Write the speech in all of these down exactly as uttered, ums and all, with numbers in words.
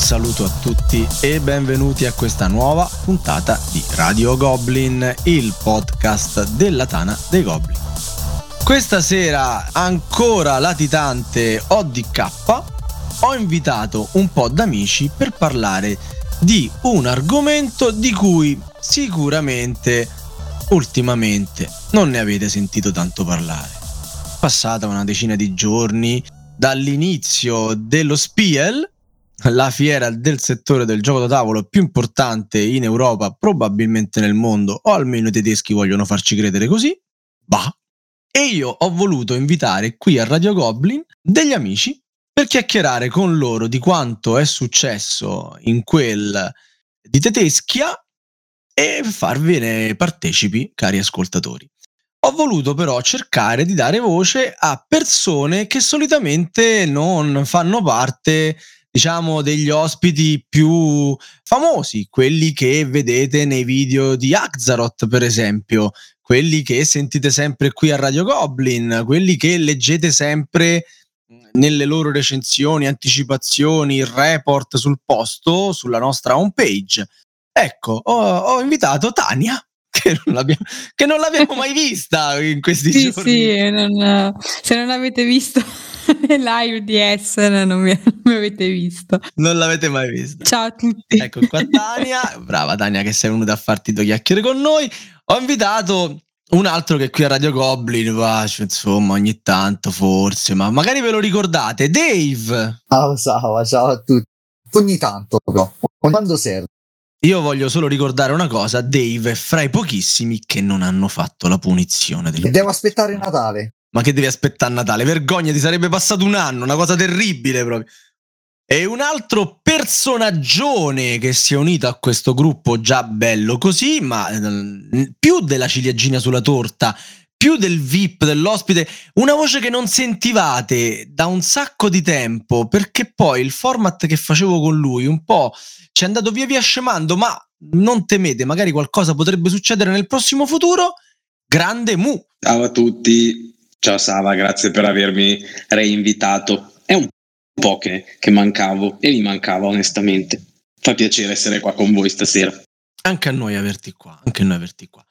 saluto a tutti e benvenuti a questa nuova puntata di Radio Goblin, il podcast della Tana dei Goblin. Questa sera ancora latitante O D K, ho invitato un po' d'amici per parlare di un argomento di cui sicuramente ultimamente non ne avete sentito tanto parlare. Passata una decina di giorni dall'inizio dello Spiel, la fiera del settore del gioco da tavolo più importante in Europa, probabilmente nel mondo, o almeno i tedeschi vogliono farci credere così, bah. E io ho voluto invitare qui a Radio Goblin degli amici per chiacchierare con loro di quanto è successo in quel di Teteschia e farvene partecipi, cari ascoltatori. Ho voluto però cercare di dare voce a persone che solitamente non fanno parte, diciamo, degli ospiti più famosi, quelli che vedete nei video di Axarot, per esempio, quelli che sentite sempre qui a Radio Goblin, quelli che leggete sempre nelle loro recensioni, anticipazioni, report sul posto, sulla nostra homepage. Ecco, ho, ho invitato Tania. Che non, che non l'abbiamo mai vista in questi sì, giorni. Sì, non, se non l'avete visto le live di Essen non mi, non mi avete visto. Non l'avete mai vista. Ciao a tutti. Ecco qua Tania, brava Tania che sei venuta a farti due chiacchiere con noi. Ho invitato un altro che qui a Radio Goblin, va, cioè, insomma ogni tanto forse, ma magari ve lo ricordate, Dave. Ciao, ciao, ciao a tutti. Ogni tanto, però. Quando serve. Io voglio solo ricordare una cosa, Dave è fra i pochissimi che non hanno fatto la punizione. Del... E devo aspettare Natale. Ma che devi aspettare Natale? Vergogna, ti sarebbe passato un anno, una cosa terribile proprio. E un altro personaggione che si è unito a questo gruppo già bello così, ma più della ciliegina sulla torta, più del V I P, dell'ospite, una voce che non sentivate da un sacco di tempo, perché poi il format che facevo con lui un po' ci è andato via via scemando, ma non temete, magari qualcosa potrebbe succedere nel prossimo futuro. Grande Mu! Ciao a tutti, ciao Sava, grazie per avermi reinvitato. È un po' che, che mancavo e mi mancava onestamente. Fa piacere essere qua con voi stasera. Anche a noi averti qua, anche a noi averti qua.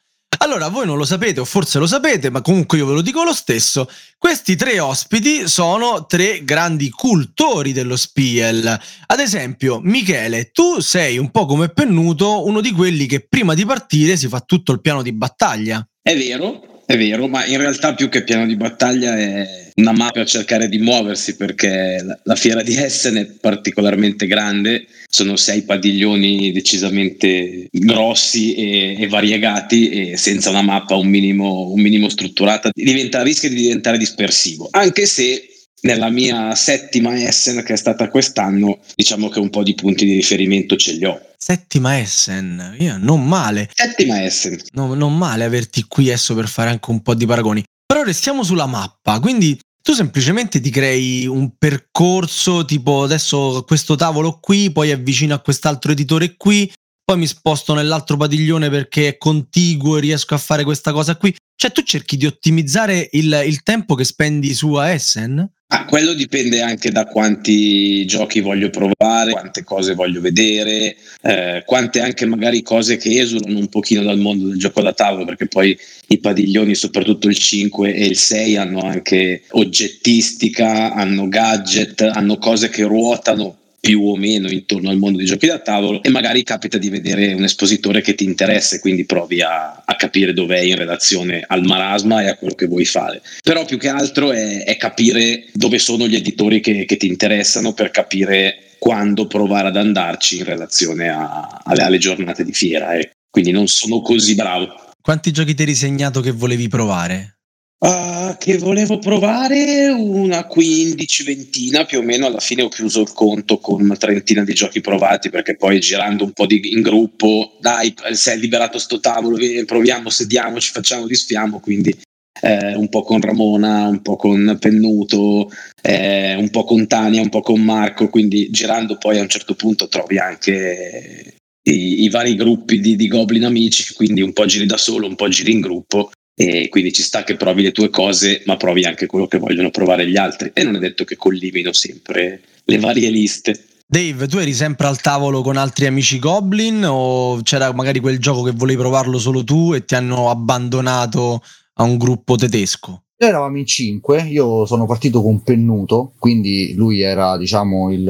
Allora, voi non lo sapete o forse lo sapete, ma comunque io ve lo dico lo stesso, questi tre ospiti sono tre grandi cultori dello Spiel. Ad esempio, Michele, tu sei un po' come Pennuto, uno di quelli che prima di partire si fa tutto il piano di battaglia. È vero, è vero, ma in realtà più che piano di battaglia è una mappa per cercare di muoversi, perché la fiera di Essen è particolarmente grande, sono sei padiglioni decisamente grossi e, e variegati, e senza una mappa un minimo, un minimo strutturata diventa, rischia di diventare dispersivo, anche se nella mia settima Essen che è stata quest'anno diciamo che un po' di punti di riferimento ce li ho. Settima Essen, yeah, non male. Settima Essen. No, non male averti qui adesso per fare anche un po' di paragoni, però restiamo sulla mappa, quindi... Tu semplicemente ti crei un percorso tipo adesso questo tavolo qui, poi avvicino a quest'altro editore qui, poi mi sposto nell'altro padiglione perché è contiguo e riesco a fare questa cosa qui. Cioè tu cerchi di ottimizzare il, il tempo che spendi su a Essen? Ah, quello dipende anche da quanti giochi voglio provare, quante cose voglio vedere, eh, quante anche magari cose che esulano un pochino dal mondo del gioco da tavolo, perché poi i padiglioni, soprattutto il cinque e il sei, hanno anche oggettistica, hanno gadget, hanno cose che ruotano più o meno intorno al mondo dei giochi da tavolo, e magari capita di vedere un espositore che ti interessa e quindi provi a, a capire dov'è in relazione al marasma e a quello che vuoi fare. Però più che altro è, è capire dove sono gli editori che, che ti interessano, per capire quando provare ad andarci in relazione a, alle, alle giornate di fiera, eh. Quindi non sono così bravo. Quanti giochi ti hai disegnato che volevi provare? Uh, che volevo provare una quindici ventina più o meno, alla fine ho chiuso il conto con una trentina di giochi provati, perché poi girando un po' di, in gruppo, dai, si è liberato sto tavolo, proviamo, sediamoci, facciamo, disfiamo, quindi eh, un po' con Ramona, un po' con Pennuto, eh, un po' con Tania, un po' con Marco, quindi girando poi a un certo punto trovi anche i, i vari gruppi di, di Goblin amici, quindi un po' giri da solo, un po' giri in gruppo, e quindi ci sta che provi le tue cose ma provi anche quello che vogliono provare gli altri, e non è detto che collimino sempre le varie liste. Dave, tu eri sempre al tavolo con altri amici Goblin o c'era magari quel gioco che volevi provarlo solo tu e ti hanno abbandonato a un gruppo tedesco? Eravamo in cinque, io sono partito con Pennuto, quindi lui era, diciamo, il,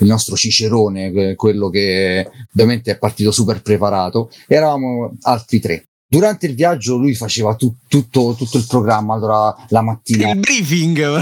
il nostro cicerone, quello che ovviamente è partito super preparato, e eravamo altri tre. Durante il viaggio lui faceva tu, tutto, tutto il programma, allora la mattina... Il briefing!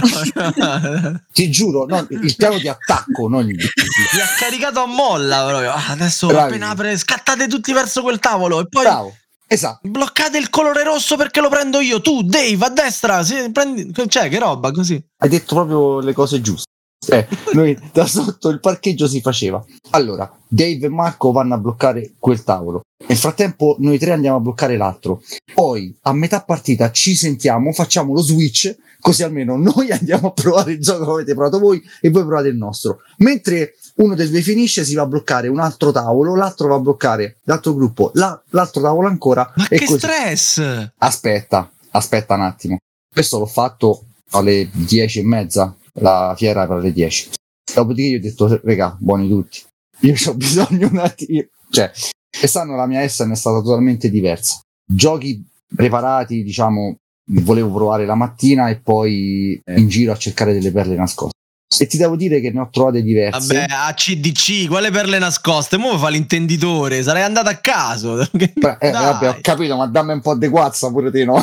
Ti giuro, no, il piano di attacco, non il briefing. Ti ha caricato a molla proprio, ah, adesso bravi. Appena apre, scattate tutti verso quel tavolo e poi... Bravo. Esatto. Bloccate il colore rosso perché lo prendo io. Tu, Dave, a destra, sì, prendi... cioè, che roba così. Hai detto proprio le cose giuste. Eh, noi da sotto il parcheggio si faceva. Allora, Dave e Marco vanno a bloccare quel tavolo. Nel frattempo, noi tre andiamo a bloccare l'altro. Poi, a metà partita, ci sentiamo, facciamo lo switch, così almeno noi andiamo a provare il gioco che avete provato voi e voi provate il nostro. Mentre uno dei due finisce, si va a bloccare un altro tavolo, l'altro va a bloccare l'altro gruppo, la, l'altro tavolo ancora. Ma e che così. Stress! Aspetta, aspetta un attimo. Questo l'ho fatto alle dieci e mezza, la fiera era alle dieci. Dopodiché io ho detto, regà, buoni tutti. Io ho bisogno un attimo. Cioè, quest'anno la mia Essen è stata totalmente diversa. Giochi preparati, diciamo, volevo provare la mattina e poi in giro a cercare delle perle nascoste. E ti devo dire che ne ho trovate diverse. Vabbè, a C D C, quale perle nascoste? Mo' fa l'intenditore, sarei andato a caso. Eh, vabbè, ho capito, ma dammi un po' di guazza pure te, no? No,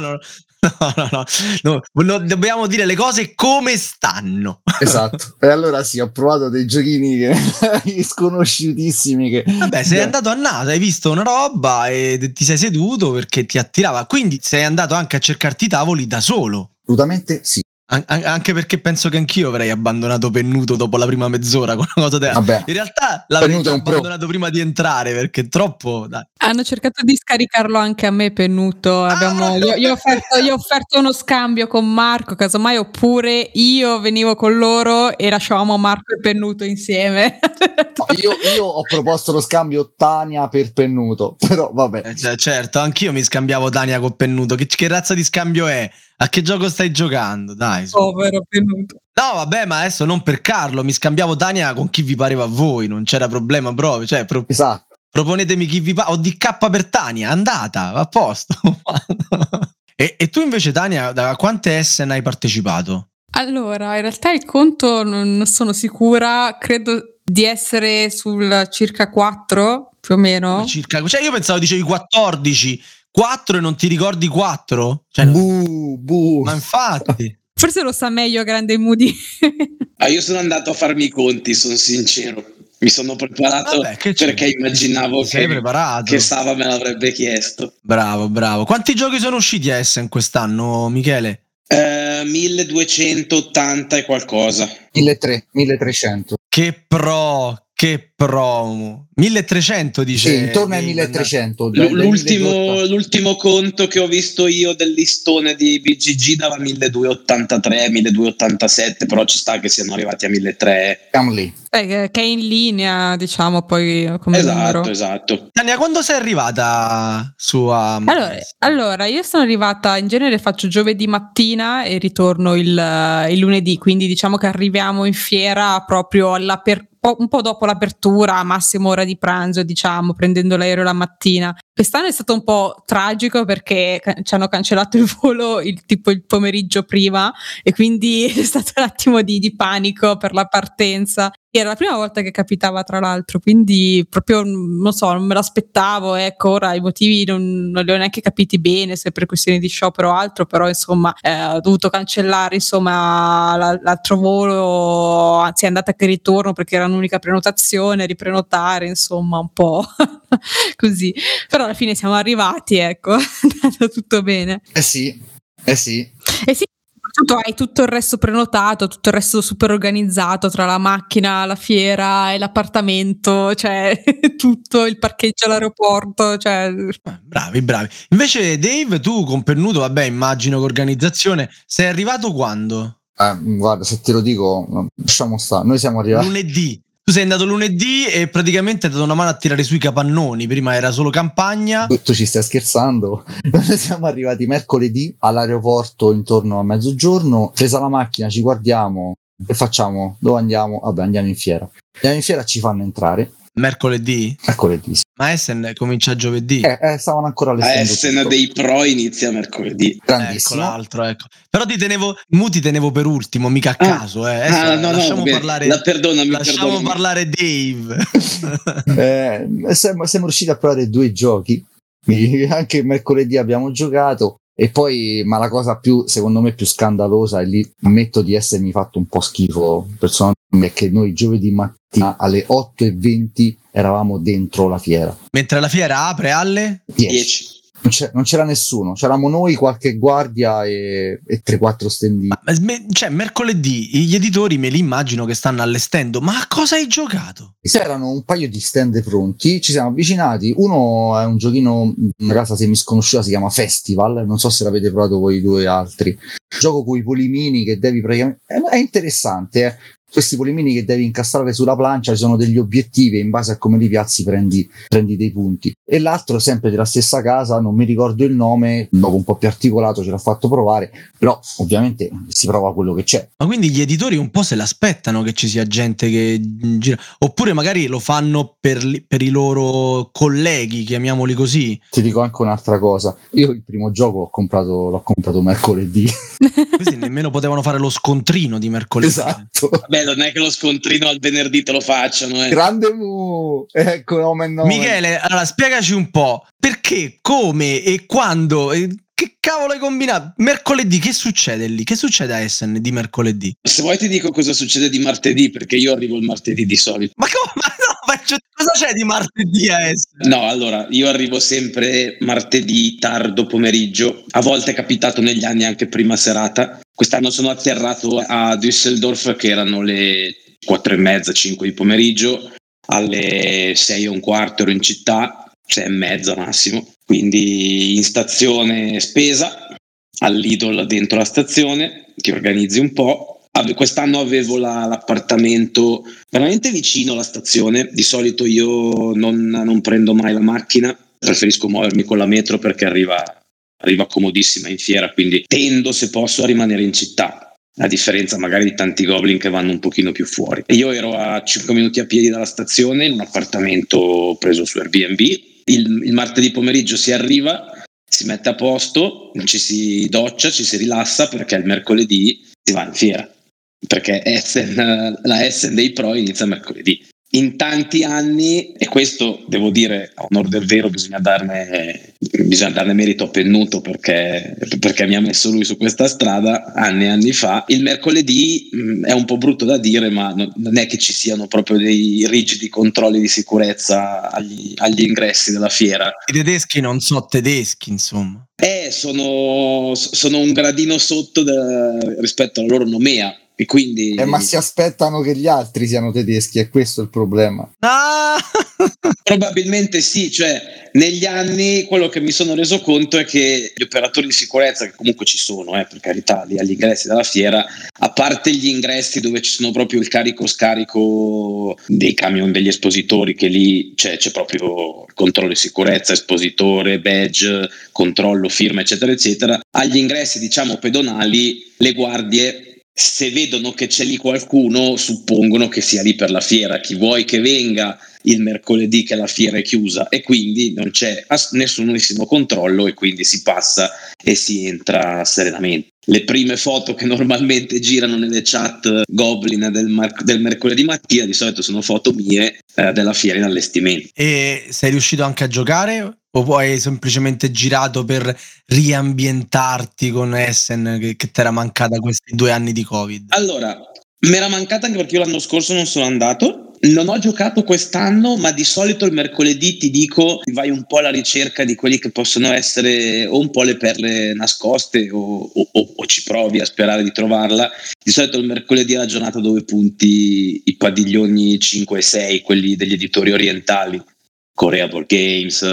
no, no. No, no, no, no, dobbiamo dire le cose come stanno. Esatto. E allora sì, ho provato dei giochini che... sconosciutissimi che... Vabbè, sei andato a naso, hai visto una roba e ti sei seduto perché ti attirava. Quindi sei andato anche a cercarti i tavoli da solo. Assolutamente sì. An- anche perché penso che anch'io avrei abbandonato Pennuto dopo la prima mezz'ora con una cosa del... Vabbè, in realtà l'avrei abbandonato prima di entrare perché troppo dai. Hanno cercato di scaricarlo anche a me Pennuto. Abbiamo... ah, io, io, ho offerto, io ho offerto uno scambio con Marco casomai, oppure io venivo con loro e lasciavamo Marco e Pennuto insieme. io, io ho proposto lo scambio Tania per Pennuto, però vabbè, cioè, certo, anch'io mi scambiavo Tania con Pennuto. Che, che razza di scambio è? A che gioco stai giocando? Dai, su. Povero Pennuto. No, vabbè, ma adesso non per Carlo. Mi scambiavo Tania con chi vi pareva a voi. Non c'era problema proprio. Cioè, pro- esatto. Proponetemi chi vi pareva. Ho D K per Tania. Andata, va a posto. e-, e tu invece, Tania, da quante Essen hai partecipato? Allora, in realtà il conto non sono sicura. Credo di essere sul circa quattro, più o meno. Circa... Cioè, io pensavo dicevi quattordici. quattro e non ti ricordi quattro? Cioè, buh, buh. Ma infatti. Forse lo sa meglio Grande Moody. Ah, io sono andato a farmi i conti, sono sincero. Mi sono preparato. Vabbè, che perché immaginavo che, che Sava me l'avrebbe chiesto. Bravo, bravo. Quanti giochi sono usciti a Essen quest'anno, Michele? Eh, milleduecentottanta e qualcosa. milletrecento. Che pro... Che promo! milletrecento dice. Sì, intorno ai milletrecento. L- l'ultimo, l'ultimo conto che ho visto io del listone di B G G dava milleduecentottantatré, milleduecentottantasette, però ci sta che siano arrivati a milletrecento. Siamo lì. Eh, che è in linea, diciamo, poi come esatto, numero. Esatto. Tania, quando sei arrivata su um... allora, allora, io sono arrivata, in genere faccio giovedì mattina e ritorno il, il lunedì, quindi diciamo che arriviamo in fiera proprio alla per un po' dopo l'apertura, massimo ora di pranzo, diciamo, prendendo l'aereo la mattina. Quest'anno è stato un po' tragico perché ci hanno cancellato il volo il tipo il pomeriggio prima e quindi è stato un attimo di, di panico per la partenza. Era la prima volta che capitava, tra l'altro, quindi proprio non so, non me l'aspettavo, ecco. Ora i motivi non, non li ho neanche capiti bene, se per questioni di sciopero o altro, però insomma eh, ho dovuto cancellare insomma l'altro volo, anzi è andata che ritorno perché era un'unica prenotazione, riprenotare insomma un po' così, però alla fine siamo arrivati, ecco, è andato tutto bene. Eh sì, eh sì. Eh sì. Hai tutto il resto prenotato, tutto il resto super organizzato tra la macchina, la fiera e l'appartamento, cioè tutto, il parcheggio all'aeroporto, cioè. Bravi, bravi. Invece Dave, tu con Pennuto, vabbè, immagino che organizzazione, sei arrivato quando? Eh, guarda, se te lo dico, lasciamo stare, noi siamo arrivati lunedì. Tu sei andato lunedì e praticamente hai dato una mano a tirare sui capannoni, prima era solo campagna. Tu ci stai scherzando? Noi siamo arrivati mercoledì all'aeroporto intorno a mezzogiorno, presa la macchina, ci guardiamo, E facciamo, dove andiamo? Vabbè, andiamo in fiera. Andiamo in fiera, ci fanno entrare. Mercoledì? Mercoledì, sì. Ma Essen comincia giovedì. Eh, eh stavano ancora le Essen dei pro inizia mercoledì. Grandissimo. Ecco l'altro, ecco. Però ti tenevo, muti tenevo per ultimo, mica a caso, ah. eh. Essen, ah, no, lasciamo no, parlare. La perdonami, lasciamo perdonami. parlare Dave. eh, siamo, siamo riusciti a provare due giochi. Anche mercoledì abbiamo giocato. E poi, ma la cosa più, secondo me, più scandalosa, e lì ammetto di essermi fatto un po' schifo personalmente, è che noi giovedì mattina alle otto e venti eravamo dentro la fiera. Mentre la fiera apre alle dieci. Non c'era, non c'era nessuno, c'eravamo noi, qualche guardia e, e tre quattro stendini. Ma, me, cioè, mercoledì gli editori me li immagino che stanno allestendo, ma a cosa hai giocato? C'erano un paio di stand pronti, ci siamo avvicinati. Uno è un giochino, una casa semisconosciuta, si chiama Festival, non so se l'avete provato voi due altri. Un gioco con i polimini che devi praticamente... È interessante, eh. Questi polimini che devi incastrare sulla plancia, ci sono degli obiettivi e in base a come li piazzi prendi, prendi dei punti. E l'altro, sempre della stessa casa, non mi ricordo il nome, dopo un po' più articolato ce l'ha fatto provare, però ovviamente si prova quello che c'è. Ma quindi gli editori un po' se l'aspettano che ci sia gente che gira, oppure magari lo fanno per, li, per i loro colleghi, chiamiamoli così. Ti dico anche un'altra cosa, io il primo gioco l'ho comprato, l'ho comprato mercoledì. Questi nemmeno potevano fare lo scontrino di mercoledì. Esatto. Beh, non è che lo scontrino al venerdì te lo facciano, eh. Grande mu, ecco, nome e nome. Michele, allora spiegaci un po' perché, come e quando e che cavolo hai combinato mercoledì. Che succede lì? Che succede a Essen di mercoledì? Se vuoi ti dico cosa succede di martedì, perché io arrivo il martedì di solito. Ma come? Ma no, ma cioè, cosa c'è di martedì a Essen? No, allora io arrivo sempre martedì tardo pomeriggio, a volte è capitato negli anni anche prima serata. Quest'anno sono atterrato a Düsseldorf che erano le quattro e mezza, cinque di pomeriggio, alle sei e un quarto ero in città, sei e mezza massimo, quindi in stazione spesa, all'Idol dentro la stazione, ti organizzi un po'. Quest'anno avevo la, l'appartamento veramente vicino alla stazione, di solito io non, non prendo mai la macchina, preferisco muovermi con la metro perché arriva... arriva comodissima in fiera, quindi tendo se posso a rimanere in città, a differenza magari di tanti goblin che vanno un pochino più fuori. E io ero a cinque minuti a piedi dalla stazione in un appartamento preso su Airbnb. il, il martedì pomeriggio si arriva, si mette a posto, ci si doccia, ci si rilassa, perché il mercoledì si va in fiera, perché Essen, la Essen dei pro inizia mercoledì. In tanti anni, e questo devo dire a onor del vero, bisogna darne, bisogna darne merito a Pennuto, perché, perché mi ha messo lui su questa strada anni e anni fa. Il mercoledì mh, è un po' brutto da dire, ma non, non è che ci siano proprio dei rigidi controlli di sicurezza agli, agli ingressi della fiera. I tedeschi non sono tedeschi, insomma. Eh, sono, sono un gradino sotto da, rispetto alla loro nomea. E quindi... eh, ma si aspettano che gli altri siano tedeschi, è questo il problema. Ah! Probabilmente sì, cioè negli anni quello che mi sono reso conto è che gli operatori di sicurezza, che comunque ci sono, eh, per carità, lì agli ingressi della fiera, a parte gli ingressi dove ci sono proprio il carico-scarico dei camion degli espositori, che lì c'è, c'è proprio controllo di sicurezza, espositore, badge, controllo, firma, eccetera, eccetera, agli ingressi diciamo pedonali le guardie, se vedono che c'è lì qualcuno, suppongono che sia lì per la fiera. Chi vuoi che venga il mercoledì che la fiera è chiusa, e quindi non c'è nessunissimo controllo, e quindi si passa e si entra serenamente. Le prime foto che normalmente girano nelle chat goblin del, mar- del mercoledì mattina di solito sono foto mie eh, della fiera in allestimento. E sei riuscito anche a giocare? O poi hai semplicemente girato per riambientarti con Essen, che, che ti era mancata questi due anni di Covid? Allora, mi era mancata anche perché io l'anno scorso non sono andato, non ho giocato quest'anno, ma di solito il mercoledì, ti dico, vai un po' alla ricerca di quelli che possono essere o un po' le perle nascoste o, o, o ci provi a sperare di trovarla. Di solito il mercoledì è la giornata dove punti i padiglioni cinque e sei, quelli degli editori orientali, Korea Board Games,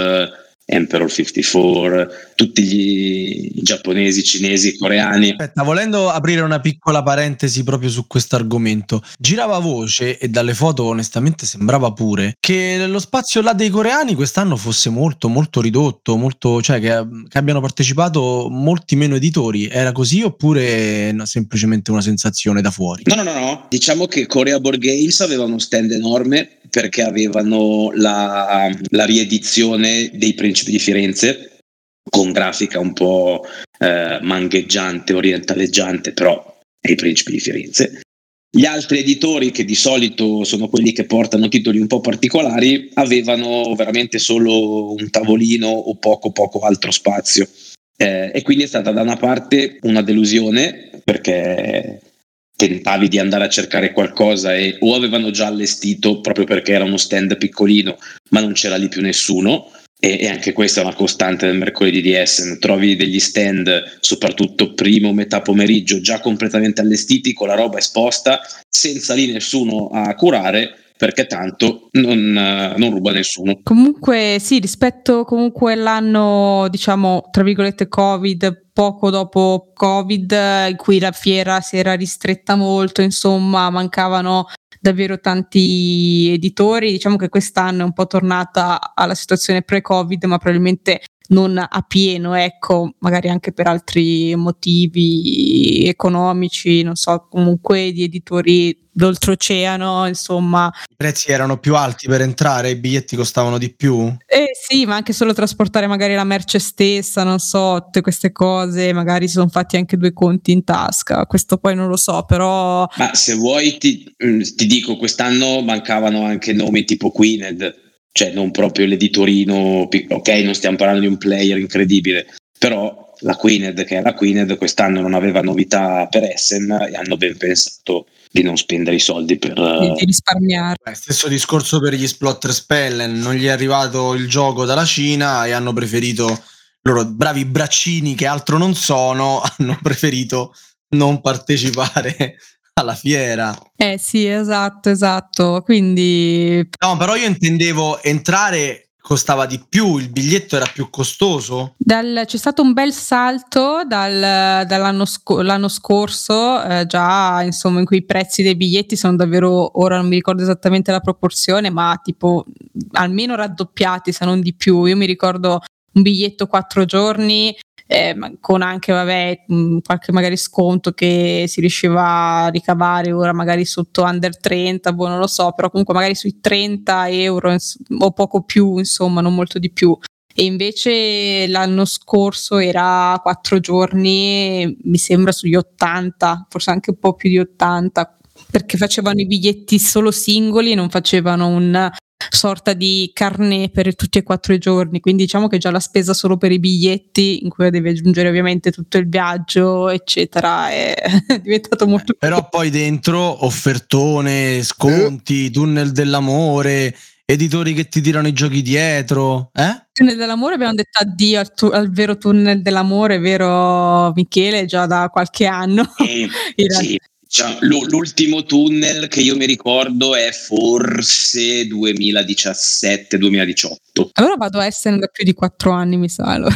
Emperor cinquantaquattro, tutti gli giapponesi, cinesi, coreani. Aspetta, volendo aprire una piccola parentesi proprio su questo argomento, girava voce, e dalle foto onestamente sembrava pure, che lo spazio là dei coreani quest'anno fosse molto molto ridotto, molto, cioè che, che abbiano partecipato molti meno editori. Era così oppure no, semplicemente una sensazione da fuori? No, no, no, no. Diciamo che Korea Board Games aveva uno stand enorme perché avevano la, la riedizione dei Principi di Firenze con grafica un po' eh, mangheggiante, orientaleggiante, però è i Principi di Firenze. Gli altri editori, che di solito sono quelli che portano titoli un po' particolari, avevano veramente solo un tavolino o poco poco altro spazio, eh, e quindi è stata da una parte una delusione, perché tentavi di andare a cercare qualcosa e o avevano già allestito, proprio perché era uno stand piccolino, ma non c'era lì più nessuno, e, e anche questa è una costante del mercoledì di Essen: trovi degli stand soprattutto primo metà pomeriggio già completamente allestiti, con la roba esposta, senza lì nessuno a curare, perché tanto non, non ruba nessuno. Comunque sì, rispetto comunque l'anno, diciamo tra virgolette, Covid, poco dopo Covid, in cui la fiera si era ristretta molto, insomma mancavano davvero tanti editori, diciamo che quest'anno è un po' tornata alla situazione pre-Covid, ma probabilmente non a pieno, ecco, magari anche per altri motivi economici, non so, comunque di editori d'oltreoceano, insomma. I prezzi erano più alti per entrare, i biglietti costavano di più? Eh sì, ma anche solo trasportare magari la merce stessa, non so, tutte queste cose, magari si sono fatti anche due conti in tasca, questo poi non lo so, però... Ma se vuoi ti, ti dico, quest'anno mancavano anche nomi tipo Queened, cioè non proprio l'editorino, ok, non stiamo parlando di un player incredibile, però... La Queened, che è la Queened, quest'anno non aveva novità per Essen e hanno ben pensato di non spendere i soldi per di risparmiare. Beh, stesso discorso per gli Splotter Spellen, non gli è arrivato il gioco dalla Cina e hanno preferito, loro bravi braccini che altro non sono, hanno preferito non partecipare alla fiera. Eh sì, esatto, esatto. Quindi no, però io intendevo entrare costava di più, il biglietto era più costoso? Dal, c'è stato un bel salto dal, dall'anno sco- l'anno scorso, eh, già insomma, in cui i prezzi dei biglietti sono davvero, ora non mi ricordo esattamente la proporzione, ma tipo almeno raddoppiati se non di più. Io mi ricordo un biglietto quattro giorni eh, con anche vabbè qualche magari sconto che si riusciva a ricavare, ora magari sotto under trenta, boh non lo so, però comunque magari sui trenta euro ins- o poco più, insomma non molto di più. E invece l'anno scorso era quattro giorni, mi sembra sugli ottanta, forse anche un po' più di ottanta, perché facevano i biglietti solo singoli e non facevano un sorta di carnet per tutti e quattro i giorni, quindi diciamo che già la spesa solo per i biglietti, in cui devi aggiungere ovviamente tutto il viaggio eccetera, è diventato molto eh, però poi dentro offertone, sconti, tunnel dell'amore, editori che ti tirano i giochi dietro. eh? Tunnel dell'amore, abbiamo detto addio al, tu- al vero tunnel dell'amore, vero Michele, già da qualche anno. Eh, sì. Cioè, l'ultimo tunnel che io mi ricordo è forse duemiladiciassette duemiladiciotto. Allora vado a Essen da più di quattro anni, mi sa. No,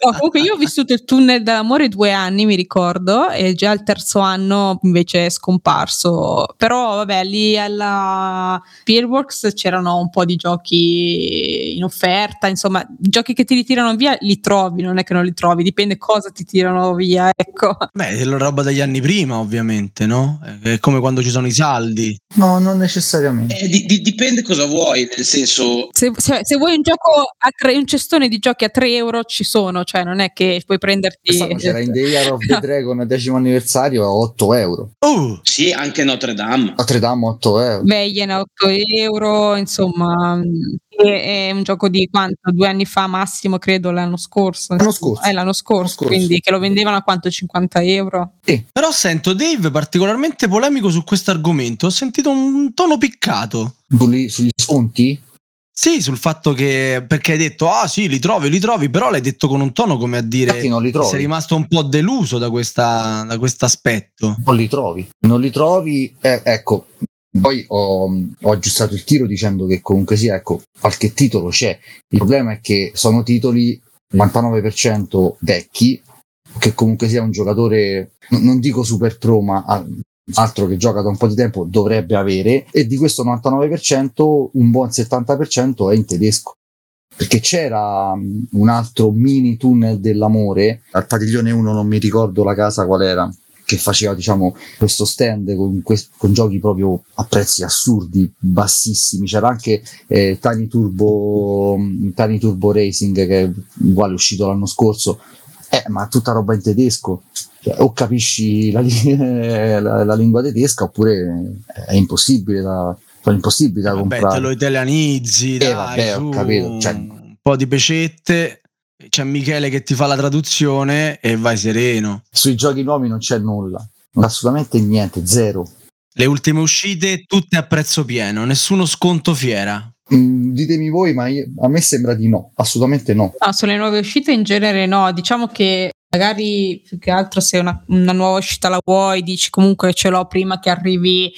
comunque io ho vissuto il tunnel dell'amore due anni, mi ricordo, e già il terzo anno invece è scomparso. Però vabbè, lì alla Peerworks c'erano un po' di giochi in offerta, insomma giochi che ti ritirano via li trovi, non è che non li trovi, dipende cosa ti tirano via, ecco. Beh, è la roba degli anni prima ovviamente, no? È come quando ci sono i saldi. No, non necessariamente. Eh, di, di, dipende cosa vuoi, nel senso se, se, se vuoi un gioco a tre, un cestone di giochi a tre euro ci sono, cioè non è che puoi prenderti. Pensavo, c'era in The Year of the Dragon decimo anniversario a otto euro. Oh sì, anche Notre Dame Notre Dame otto euro, Vegliena otto euro, insomma è un gioco di quanto? Due anni fa massimo, credo, l'anno scorso. L'anno scorso. Eh, l'anno scorso, l'anno scorso. Quindi che lo vendevano a quanto? cinquanta euro? Sì. Però sento Dave particolarmente polemico su questo argomento, ho sentito un tono piccato. Sugli, sugli sconti? Sì, sul fatto che, perché hai detto ah sì, li trovi, li trovi, però l'hai detto con un tono come a dire sei rimasto un po' deluso da questa da questo aspetto. Non li trovi, non li trovi, eh, ecco. Poi ho, ho aggiustato il tiro dicendo che comunque sia, ecco, qualche titolo c'è. Il problema è che sono titoli novantanove per cento vecchi, che comunque sia un giocatore, non dico super pro, ma altro che gioca da un po' di tempo, dovrebbe avere, e di questo novantanove per cento un buon settanta per cento è in tedesco. Perché c'era un altro mini tunnel dell'amore, al padiglione uno non mi ricordo la casa qual era, che faceva, diciamo, questo stand con, quest- con giochi proprio a prezzi assurdi, bassissimi. C'era anche eh, Tiny Turbo Tiny Turbo Racing, che è uguale uscito l'anno scorso, eh, ma tutta roba in tedesco, cioè, o capisci la, li- la, la lingua tedesca oppure è impossibile da, cioè, impossibile da comprare. Vabbè, te lo italianizzi, eh, dai, vabbè, su, ho capito, cioè, un po' di pecette. C'è Michele che ti fa la traduzione e vai sereno. Sui giochi nuovi non c'è nulla, assolutamente niente, zero. Le ultime uscite tutte a prezzo pieno, nessuno sconto fiera. Mm, ditemi voi, ma io, a me sembra di no, assolutamente no. Ah, sulle nuove uscite in genere no, diciamo che magari più che altro se una, una nuova uscita la vuoi, dici comunque ce l'ho prima che arrivi,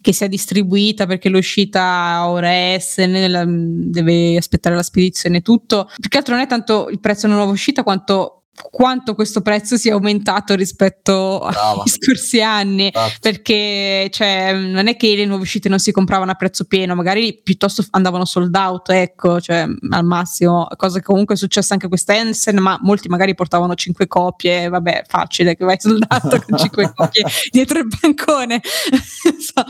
che sia distribuita, perché l'uscita ora è Essen, deve aspettare la spedizione e tutto. Più che altro non è tanto il prezzo della nuova uscita quanto quanto questo prezzo sia aumentato rispetto Brava. ai scorsi anni, Brava. perché cioè, non è che le nuove uscite non si compravano a prezzo pieno, magari piuttosto andavano sold out, ecco, cioè al massimo, cosa che comunque è successa anche questa Essen, ma molti magari portavano cinque copie, vabbè, facile che vai sold out con cinque copie dietro il bancone. So.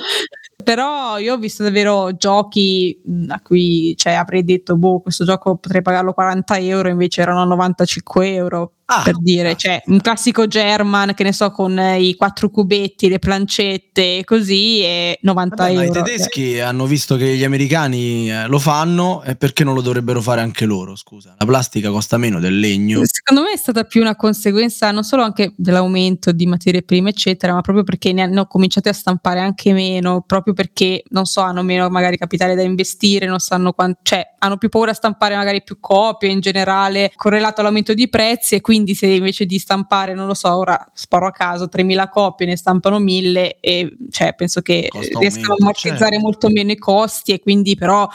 Però io ho visto davvero giochi a cui, cioè, avrei detto boh, questo gioco potrei pagarlo quaranta euro, invece erano novantacinque euro. Ah, per dire, cioè un classico German, che ne so, con i quattro cubetti, le plancette, così, e novanta vabbè, euro. Ma i tedeschi eh. hanno visto che gli americani lo fanno, e perché non lo dovrebbero fare anche loro? Scusa, la plastica costa meno del legno. Secondo me è stata più una conseguenza non solo anche dell'aumento di materie prime eccetera, ma proprio perché ne hanno cominciato a stampare anche meno, proprio perché non so, hanno meno magari capitale da investire, non sanno quanto, cioè hanno più paura a stampare magari più copie in generale, correlato all'aumento di prezzi. E quindi Quindi se invece di stampare, non lo so, ora sparo a caso, tremila copie, ne stampano mille, e cioè penso che riescano a ammortizzare certo. molto meno i costi, e quindi però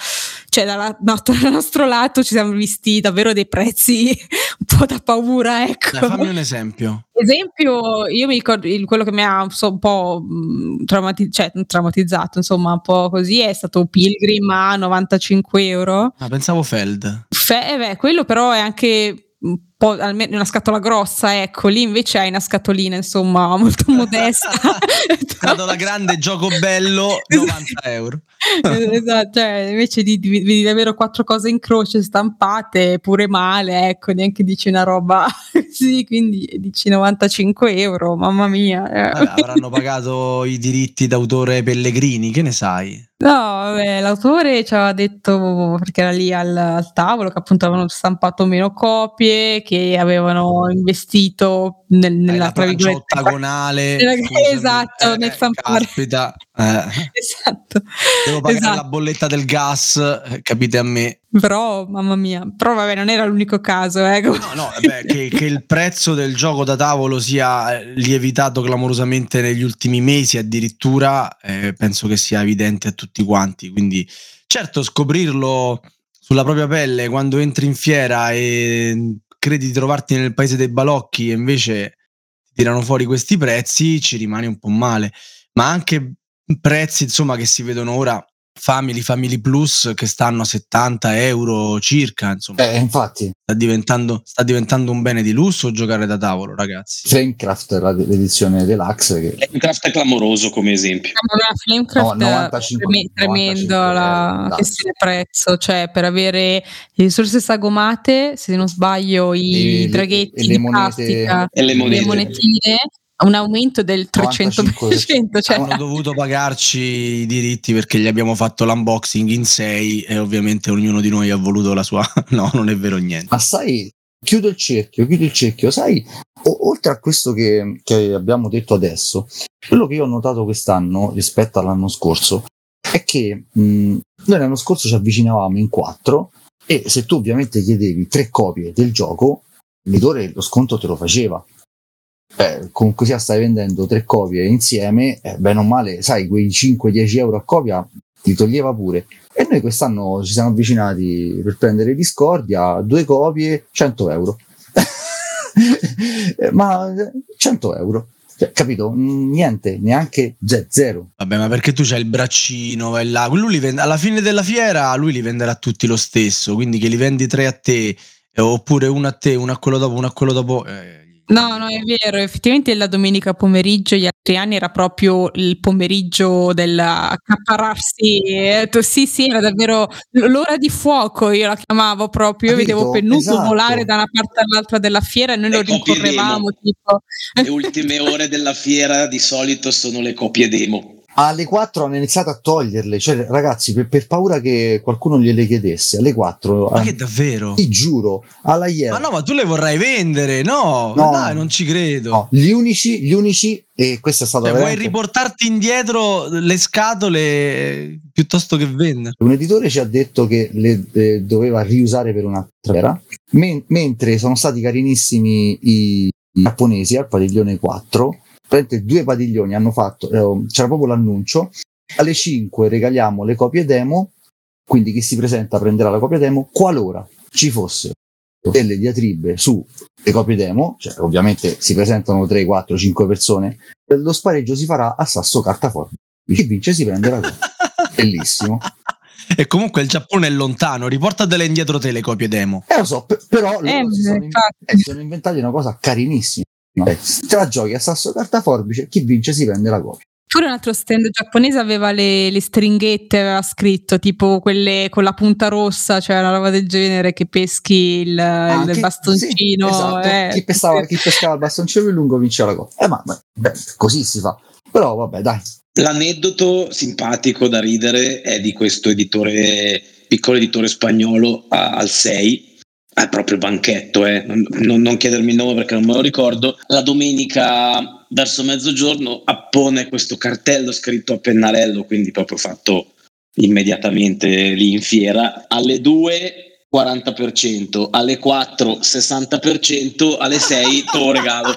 cioè dalla, no, dal nostro lato ci siamo visti davvero dei prezzi un po' da paura, ecco. Dai, fammi un esempio. Esempio, io mi ricordo, quello che mi ha so, un po' traumati- cioè, traumatizzato, insomma, un po' così, è stato Pilgrim a novantacinque euro. Ah, pensavo Feld. Fe- eh beh, quello però è anche... un po' almeno una scatola grossa, ecco, lì invece hai una scatolina insomma molto modesta. Scatola grande, gioco bello, novanta euro. Esatto, cioè, invece di, di, di davvero quattro cose in croce stampate pure male, ecco, neanche dici una roba sì, quindi dici novantacinque euro, mamma mia. Vabbè, avranno pagato i diritti d'autore Pellegrini, che ne sai? No, vabbè, l'autore ci aveva detto, perché era lì al, al tavolo, che appunto avevano stampato meno copie, che avevano investito nel, nella tragedia ottagonale, nella, esatto, eh, nel stampare. Caspita, eh. Esatto. Devo pagare esatto. la bolletta del gas, capite a me. Però, mamma mia, però vabbè, non era l'unico caso, eh. No, no, vabbè, che, che il prezzo del gioco da tavolo sia lievitato clamorosamente negli ultimi mesi addirittura, eh, penso che sia evidente a tutti quanti, quindi certo scoprirlo sulla propria pelle quando entri in fiera e credi di trovarti nel paese dei balocchi e invece tirano fuori questi prezzi, ci rimane un po' male, ma anche prezzi insomma che si vedono ora, Family, Family Plus, che stanno a settanta euro circa, insomma. Eh, infatti. Sta diventando, sta diventando un bene di lusso giocare da tavolo, ragazzi. Flamecraft, l'edizione deluxe. Che... Flamecraft è clamoroso come esempio. No, no, Flamecraft no, novantacinque, è tremendo la questione prezzo, cioè per avere le risorse sagomate, se non sbaglio, i e draghetti le, le di monete, plastica e le, monete. le monetine. Un aumento del trecento per cento, cioè. Hanno dovuto pagarci i diritti perché gli abbiamo fatto l'unboxing in sei e ovviamente ognuno di noi ha voluto la sua. No, non è vero niente. Ma sai, chiudo il cerchio, chiudo il cerchio, sai, o- oltre a questo che, che abbiamo detto adesso, quello che io ho notato quest'anno rispetto all'anno scorso è che mh, noi l'anno scorso ci avvicinavamo in quattro e se tu ovviamente chiedevi tre copie del gioco, l'autore lo sconto te lo faceva. Eh, comunque sia, stai vendendo tre copie insieme, eh, bene o male, sai, quei cinque-dieci euro a copia ti toglieva pure. E noi quest'anno ci siamo avvicinati per prendere Discordia, due copie, cento euro. Ma cento euro, cioè, capito? Niente, neanche zero. Vabbè, ma perché tu c'hai il braccino, vai là. Lui li vende, alla fine della fiera lui li venderà tutti lo stesso, quindi che li vendi tre a te, eh, oppure uno a te, uno a quello dopo, uno a quello dopo... Eh. No, no, è vero, effettivamente la domenica pomeriggio, gli altri anni era proprio il pomeriggio dell'accaparrarsi, eh, sì sì, era davvero l'ora di fuoco, io la chiamavo proprio, io vedevo Pennuto, esatto, volare da una parte all'altra della fiera e noi le lo rincorrevamo tipo. Le ultime ore della fiera di solito sono le copie demo. Alle quattro hanno iniziato a toglierle, cioè ragazzi, per, per paura che qualcuno gliele chiedesse, alle quattro... Ma che davvero? Ti giuro, alla iera... Ma no, ma tu le vorrai vendere, no? No, dai, non ci credo. No. Gli unici, gli unici, e questa è stata... Cioè, veramente... Vuoi riportarti indietro le scatole piuttosto che vendere? Un editore ci ha detto che le eh, doveva riusare per un'altra era, men- mentre sono stati carinissimi i, i giapponesi al padiglione quattro... Due padiglioni hanno fatto, eh, c'era proprio l'annuncio: alle cinque regaliamo le copie demo, quindi chi si presenta prenderà la copia demo. Qualora ci fossero delle diatribe su le copie demo, cioè ovviamente si presentano tre, quattro, cinque persone, lo spareggio si farà a sasso cartaforte, chi vince si prende la copia. Bellissimo. E comunque il Giappone è lontano, riportatele indietro te le copie demo. Eh lo so, p- però eh, loro si sono, in- eh, sono inventati una cosa carinissima. No. Eh, te la giochi a sasso carta forbice, chi vince si prende la copia. Pure un altro stand giapponese aveva le, le stringhette, aveva scritto tipo quelle con la punta rossa, cioè una roba del genere, che peschi il, ah, il che, bastoncino, sì, esatto. eh. chi, pescava, chi pescava il bastoncino più lungo vinceva la copia. Eh, ma beh, così si fa, però vabbè, dai. L'aneddoto simpatico da ridere è di questo editore, piccolo editore spagnolo a, al sei. È proprio banchetto, eh. non, non chiedermi il nome perché non me lo ricordo. La domenica verso mezzogiorno appone questo cartello scritto a pennarello, quindi proprio fatto immediatamente lì in fiera: alle due quaranta per cento, alle quattro sessanta per cento, alle sei te lo regalo.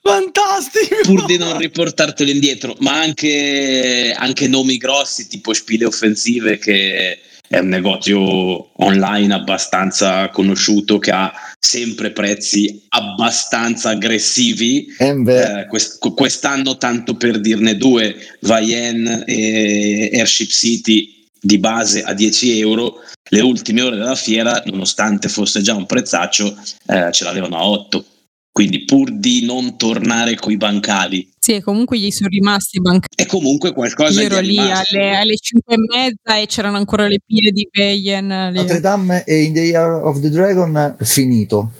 Fantastico! Pur di non riportartelo indietro, ma anche, anche nomi grossi tipo Spiele Offensive, che è un negozio online abbastanza conosciuto che ha sempre prezzi abbastanza aggressivi. Eh, quest- quest'anno, tanto per dirne due, Vien e Airship City di base a dieci euro, le ultime ore della fiera, nonostante fosse già un prezzaccio, eh, ce l'avevano a otto. Quindi pur di non tornare coi bancali. Sì, comunque gli sono rimasti i bancali. E comunque qualcosa. Io ero lì alle, alle cinque e mezza e c'erano ancora le pile di Veyen. Notre Dame e In the Year of the Dragon finito.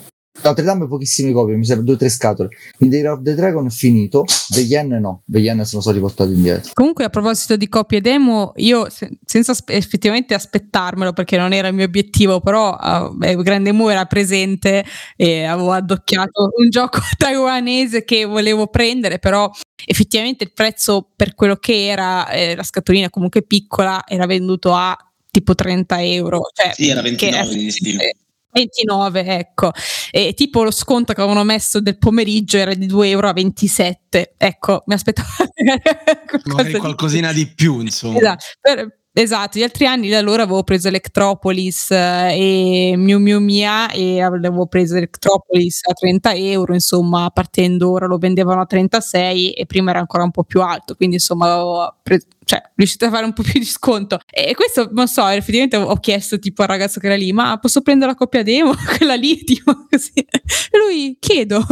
Notre Dame pochissime copie, mi servono due o tre scatole. In the Year of the Dragon finito, Veyen no, Veyen sono stati portati indietro. Comunque a proposito di copie demo, io se, senza sp- effettivamente aspettarmelo perché non era il mio obiettivo, però uh, Grande Mu era presente e avevo addocchiato un gioco taiwanese che volevo prendere, però effettivamente il prezzo per quello che era, eh, la scatolina comunque piccola, era venduto a tipo trenta euro. Cioè, sì, era ventinove di stile. ventinove, ecco, e tipo lo sconto che avevano messo del pomeriggio era di due euro a ventisette. Ecco, mi aspettavo qualcosa qualcosina di più, insomma. Esatto. Per, esatto, gli altri anni da allora avevo preso Electropolis e Miu Miu Mia e avevo preso Electropolis a trenta euro, insomma, partendo ora lo vendevano a trentasei e prima era ancora un po' più alto, quindi insomma avevo preso, cioè riuscite a fare un po' più di sconto. E questo non so, effettivamente ho chiesto tipo al ragazzo che era lì: ma posso prendere la coppia demo? Quella lì, tipo così. E lui: chiedo.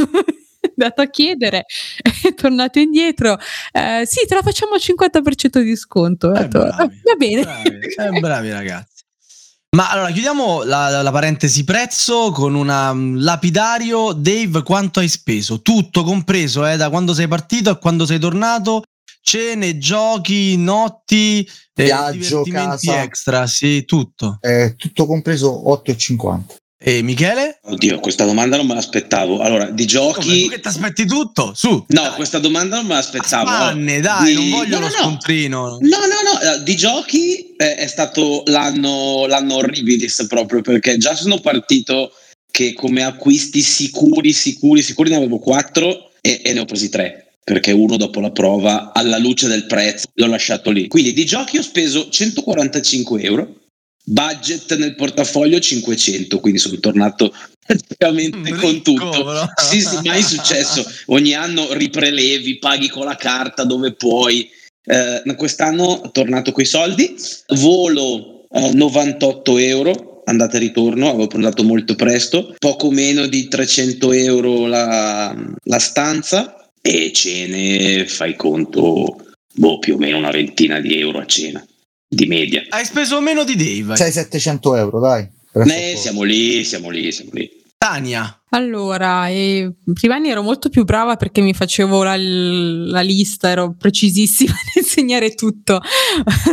Andato a chiedere, è tornato indietro, eh, sì, te la facciamo al cinquanta per cento di sconto. Eh, bravi, va bene, bravi, eh, bravi ragazzi. Ma allora chiudiamo la, la parentesi prezzo con una lapidario. Dave, quanto hai speso? Tutto compreso, eh, da quando sei partito a quando sei tornato? Cene, giochi, notti, eh, viaggio, casa extra, sì, tutto. Eh, tutto compreso otto e cinquanta. E Michele? Oddio, questa domanda non me l'aspettavo. Allora, di giochi... Come, che ti aspetti tutto? Su! No, dai. Questa domanda non me l'aspettavo. Anne, dai, di... non voglio no, lo no, scontrino. No, no, no, di giochi è stato l'anno, l'anno orribile proprio, perché già sono partito che come acquisti sicuri sicuri sicuri ne avevo quattro e, e ne ho presi tre, perché uno dopo la prova alla luce del prezzo l'ho lasciato lì. Quindi di giochi ho speso centoquarantacinque euro, budget nel portafoglio cinquecento, quindi sono tornato praticamente Bricolo. Con tutto. Sì, sì, mai successo, ogni anno riprelevi, paghi con la carta dove puoi. Eh, quest'anno tornato coi soldi, volo eh, novantotto euro andata e ritorno, avevo prenotato molto presto, poco meno di trecento euro la, la stanza, e cene fai conto boh, più o meno una ventina di euro a cena di media. Hai speso meno di Dave, seicento settecento euro, dai. Eh, siamo lì, siamo lì, siamo lì. Tania. Allora, eh, prima anni ero molto più brava perché mi facevo la, la lista, ero precisissima nel segnare tutto.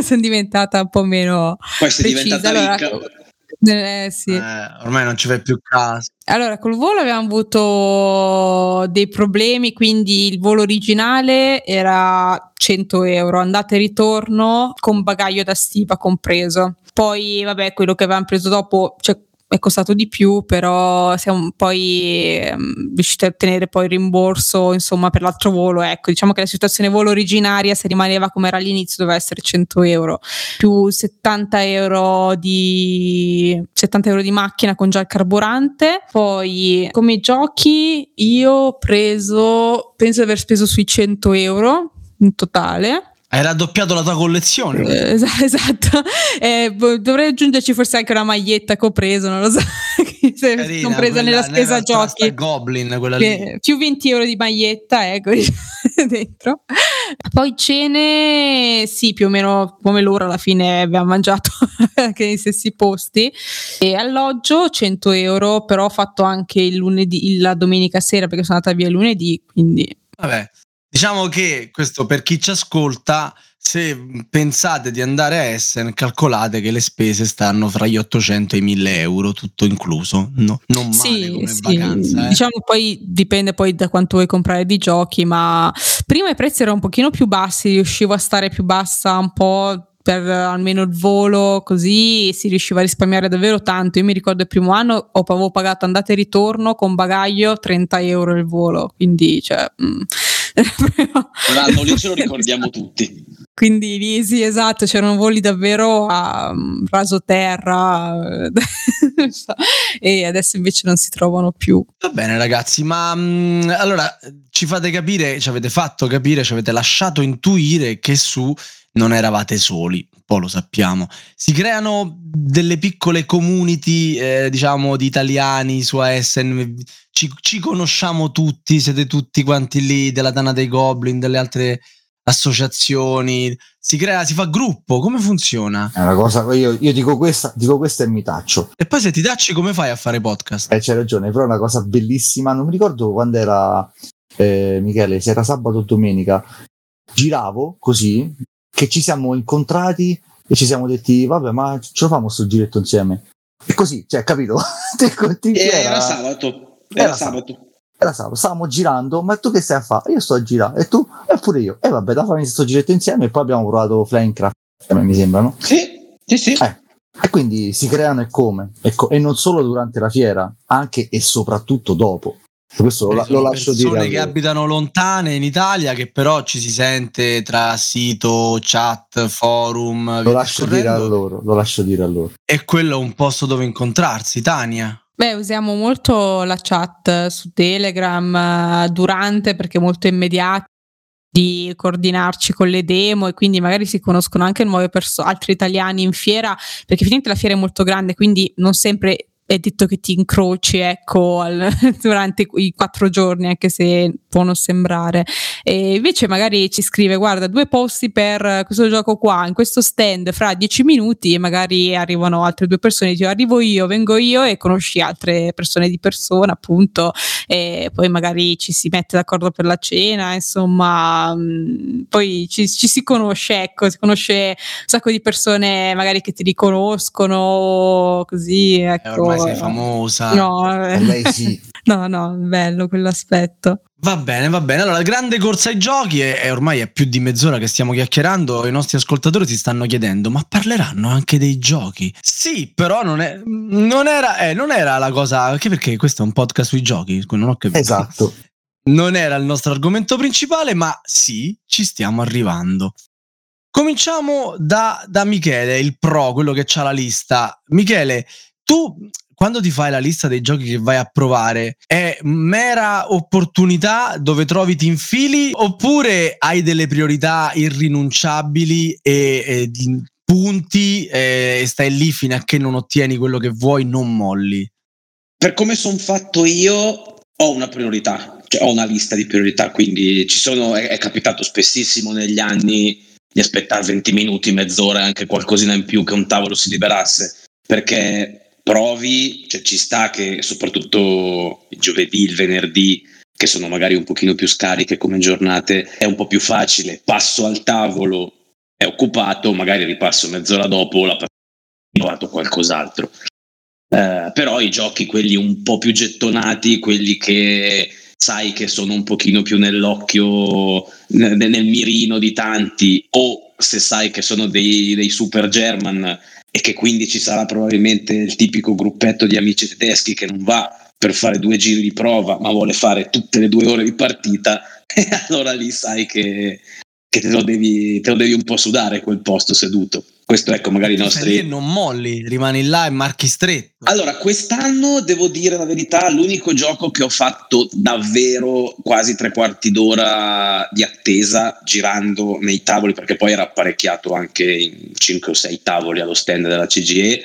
Sono diventata un po' meno poi sei precisa. Diventata ricca. Allora, Eh, sì. eh, ormai non ci fai più caso. Allora, col volo avevamo avuto dei problemi, quindi il volo originale era cento euro andata e ritorno con bagaglio da stiva compreso. Poi vabbè, quello che avevamo preso dopo, cioè, è costato di più, però siamo poi um, riusciti a ottenere poi il rimborso, insomma, per l'altro volo. Ecco, diciamo che la situazione volo originaria, se rimaneva come era all'inizio, doveva essere cento euro più settanta euro di settanta euro di macchina con già il carburante. Poi come giochi io ho preso, penso di aver speso sui cento euro in totale. Hai raddoppiato la tua collezione. Eh, es- esatto. Eh, dovrei aggiungerci forse anche una maglietta che ho preso, non lo so. Carina, compresa quella, nella spesa nella giochi. Goblin, quella lì. Più venti euro di maglietta, ecco, dentro. Poi cene, sì, più o meno come loro alla fine abbiamo mangiato anche nei stessi posti. E alloggio cento euro, però ho fatto anche il lunedì, la domenica sera, perché sono andata via lunedì, quindi vabbè. Diciamo che questo, per chi ci ascolta, se pensate di andare a Essen, calcolate che le spese stanno fra gli ottocento e i mille euro, tutto incluso, no, non male, sì, come sì. Vacanza. Eh. Diciamo poi dipende poi da quanto vuoi comprare di giochi, ma prima i prezzi erano un pochino più bassi, riuscivo a stare più bassa un po' per almeno il volo, così si riusciva a risparmiare davvero tanto. Io mi ricordo il primo anno avevo pagato andata e ritorno con bagaglio trenta euro il volo, quindi cioè... Mm. L'anno lì ce lo ricordiamo tutti, quindi lì sì, esatto, c'erano voli davvero a um, raso terra e adesso invece non si trovano più. Va bene ragazzi, ma mh, allora ci fate capire, ci avete fatto capire, ci avete lasciato intuire che su non eravate soli, un po' lo sappiamo. Si creano delle piccole community, eh, diciamo, di italiani su Essen, ci, ci conosciamo tutti, siete tutti quanti lì, della Tana dei Goblin, delle altre associazioni, si crea, si fa gruppo, come funziona? È una cosa, io, io dico questa, dico questa e mi taccio. E poi se ti tacci come fai a fare podcast? Eh, c'hai ragione, però è una cosa bellissima, non mi ricordo quando era, eh, Michele, se era sabato o domenica, giravo così, che ci siamo incontrati e ci siamo detti vabbè, ma ce lo famo sto giretto insieme, e così, cioè, capito? era, era sabato era, era sabato. sabato era sabato stavamo girando, ma tu che stai a fare? Io sto a girare, e tu? E pure io, e vabbè, da fare sto giretto insieme. E poi abbiamo provato Flamecraft, mi sembra, no? Sì, sì, sì. Eh, e quindi si creano e come e, co- e non solo durante la fiera, anche e soprattutto dopo. Questo lo, lo lascio dire. Persone che abitano lontane in Italia, che però ci si sente tra sito, chat, forum. Lo lascio dire a loro, lo lascio dire a loro. E quello è un posto dove incontrarsi, Tania. Beh, usiamo molto la chat su Telegram durante, perché è molto immediata, di coordinarci con le demo, e quindi magari si conoscono anche nuove persone, altri italiani in fiera, perché finalmente la fiera è molto grande, quindi non sempre è detto che ti incroci, ecco, al, durante i quattro giorni, anche se può non sembrare. E invece magari ci scrive, guarda, due posti per questo gioco qua, in questo stand fra dieci minuti, e magari arrivano altre due persone, ti arrivo io, vengo io, e conosci altre persone di persona, appunto, e poi magari ci si mette d'accordo per la cena, insomma, mh, poi ci, ci si conosce, ecco, si conosce un sacco di persone magari che ti riconoscono, così, ecco. sei famosa. No, eh. Lei sì. No, no, bello quell'aspetto. Va bene, va bene. Allora, grande corsa ai giochi, e, e ormai è più di mezz'ora che stiamo chiacchierando. I nostri ascoltatori si stanno chiedendo: ma parleranno anche dei giochi? Sì, però non è, non era, eh, non era la cosa. Anche perché questo è un podcast sui giochi, non ho capito. Esatto. Non era il nostro argomento principale, ma sì, ci stiamo arrivando. Cominciamo da, da Michele, il pro, quello che c'ha la lista. Michele, tu quando ti fai la lista dei giochi che vai a provare, è mera opportunità dove trovi ti infili, oppure hai delle priorità irrinunciabili e, e punti e stai lì fino a che non ottieni quello che vuoi, non molli? Per come sono fatto io, ho una priorità, cioè ho una lista di priorità, quindi ci sono, è, è capitato spessissimo negli anni di aspettare venti minuti, mezz'ora, anche qualcosina in più che un tavolo si liberasse, perché provi, cioè ci sta che soprattutto il giovedì, il venerdì, che sono magari un pochino più scariche come giornate, è un po' più facile, passo al tavolo, è occupato, magari ripasso mezz'ora dopo, la provato qualcos'altro. Eh, però i giochi, quelli un po' più gettonati, quelli che sai che sono un pochino più nell'occhio, nel, nel mirino di tanti, o se sai che sono dei, dei super German e che quindi ci sarà probabilmente il tipico gruppetto di amici tedeschi che non va per fare due giri di prova ma vuole fare tutte le due ore di partita, e allora lì sai che, che te, lo devi, te lo devi un po' sudare quel posto seduto. Questo, ecco, magari i nostri... Non molli, rimani là e marchi stretto. Allora, quest'anno, devo dire la verità, l'unico gioco che ho fatto davvero quasi tre quarti d'ora di attesa girando nei tavoli, perché poi era apparecchiato anche in cinque o sei tavoli allo stand della C G E,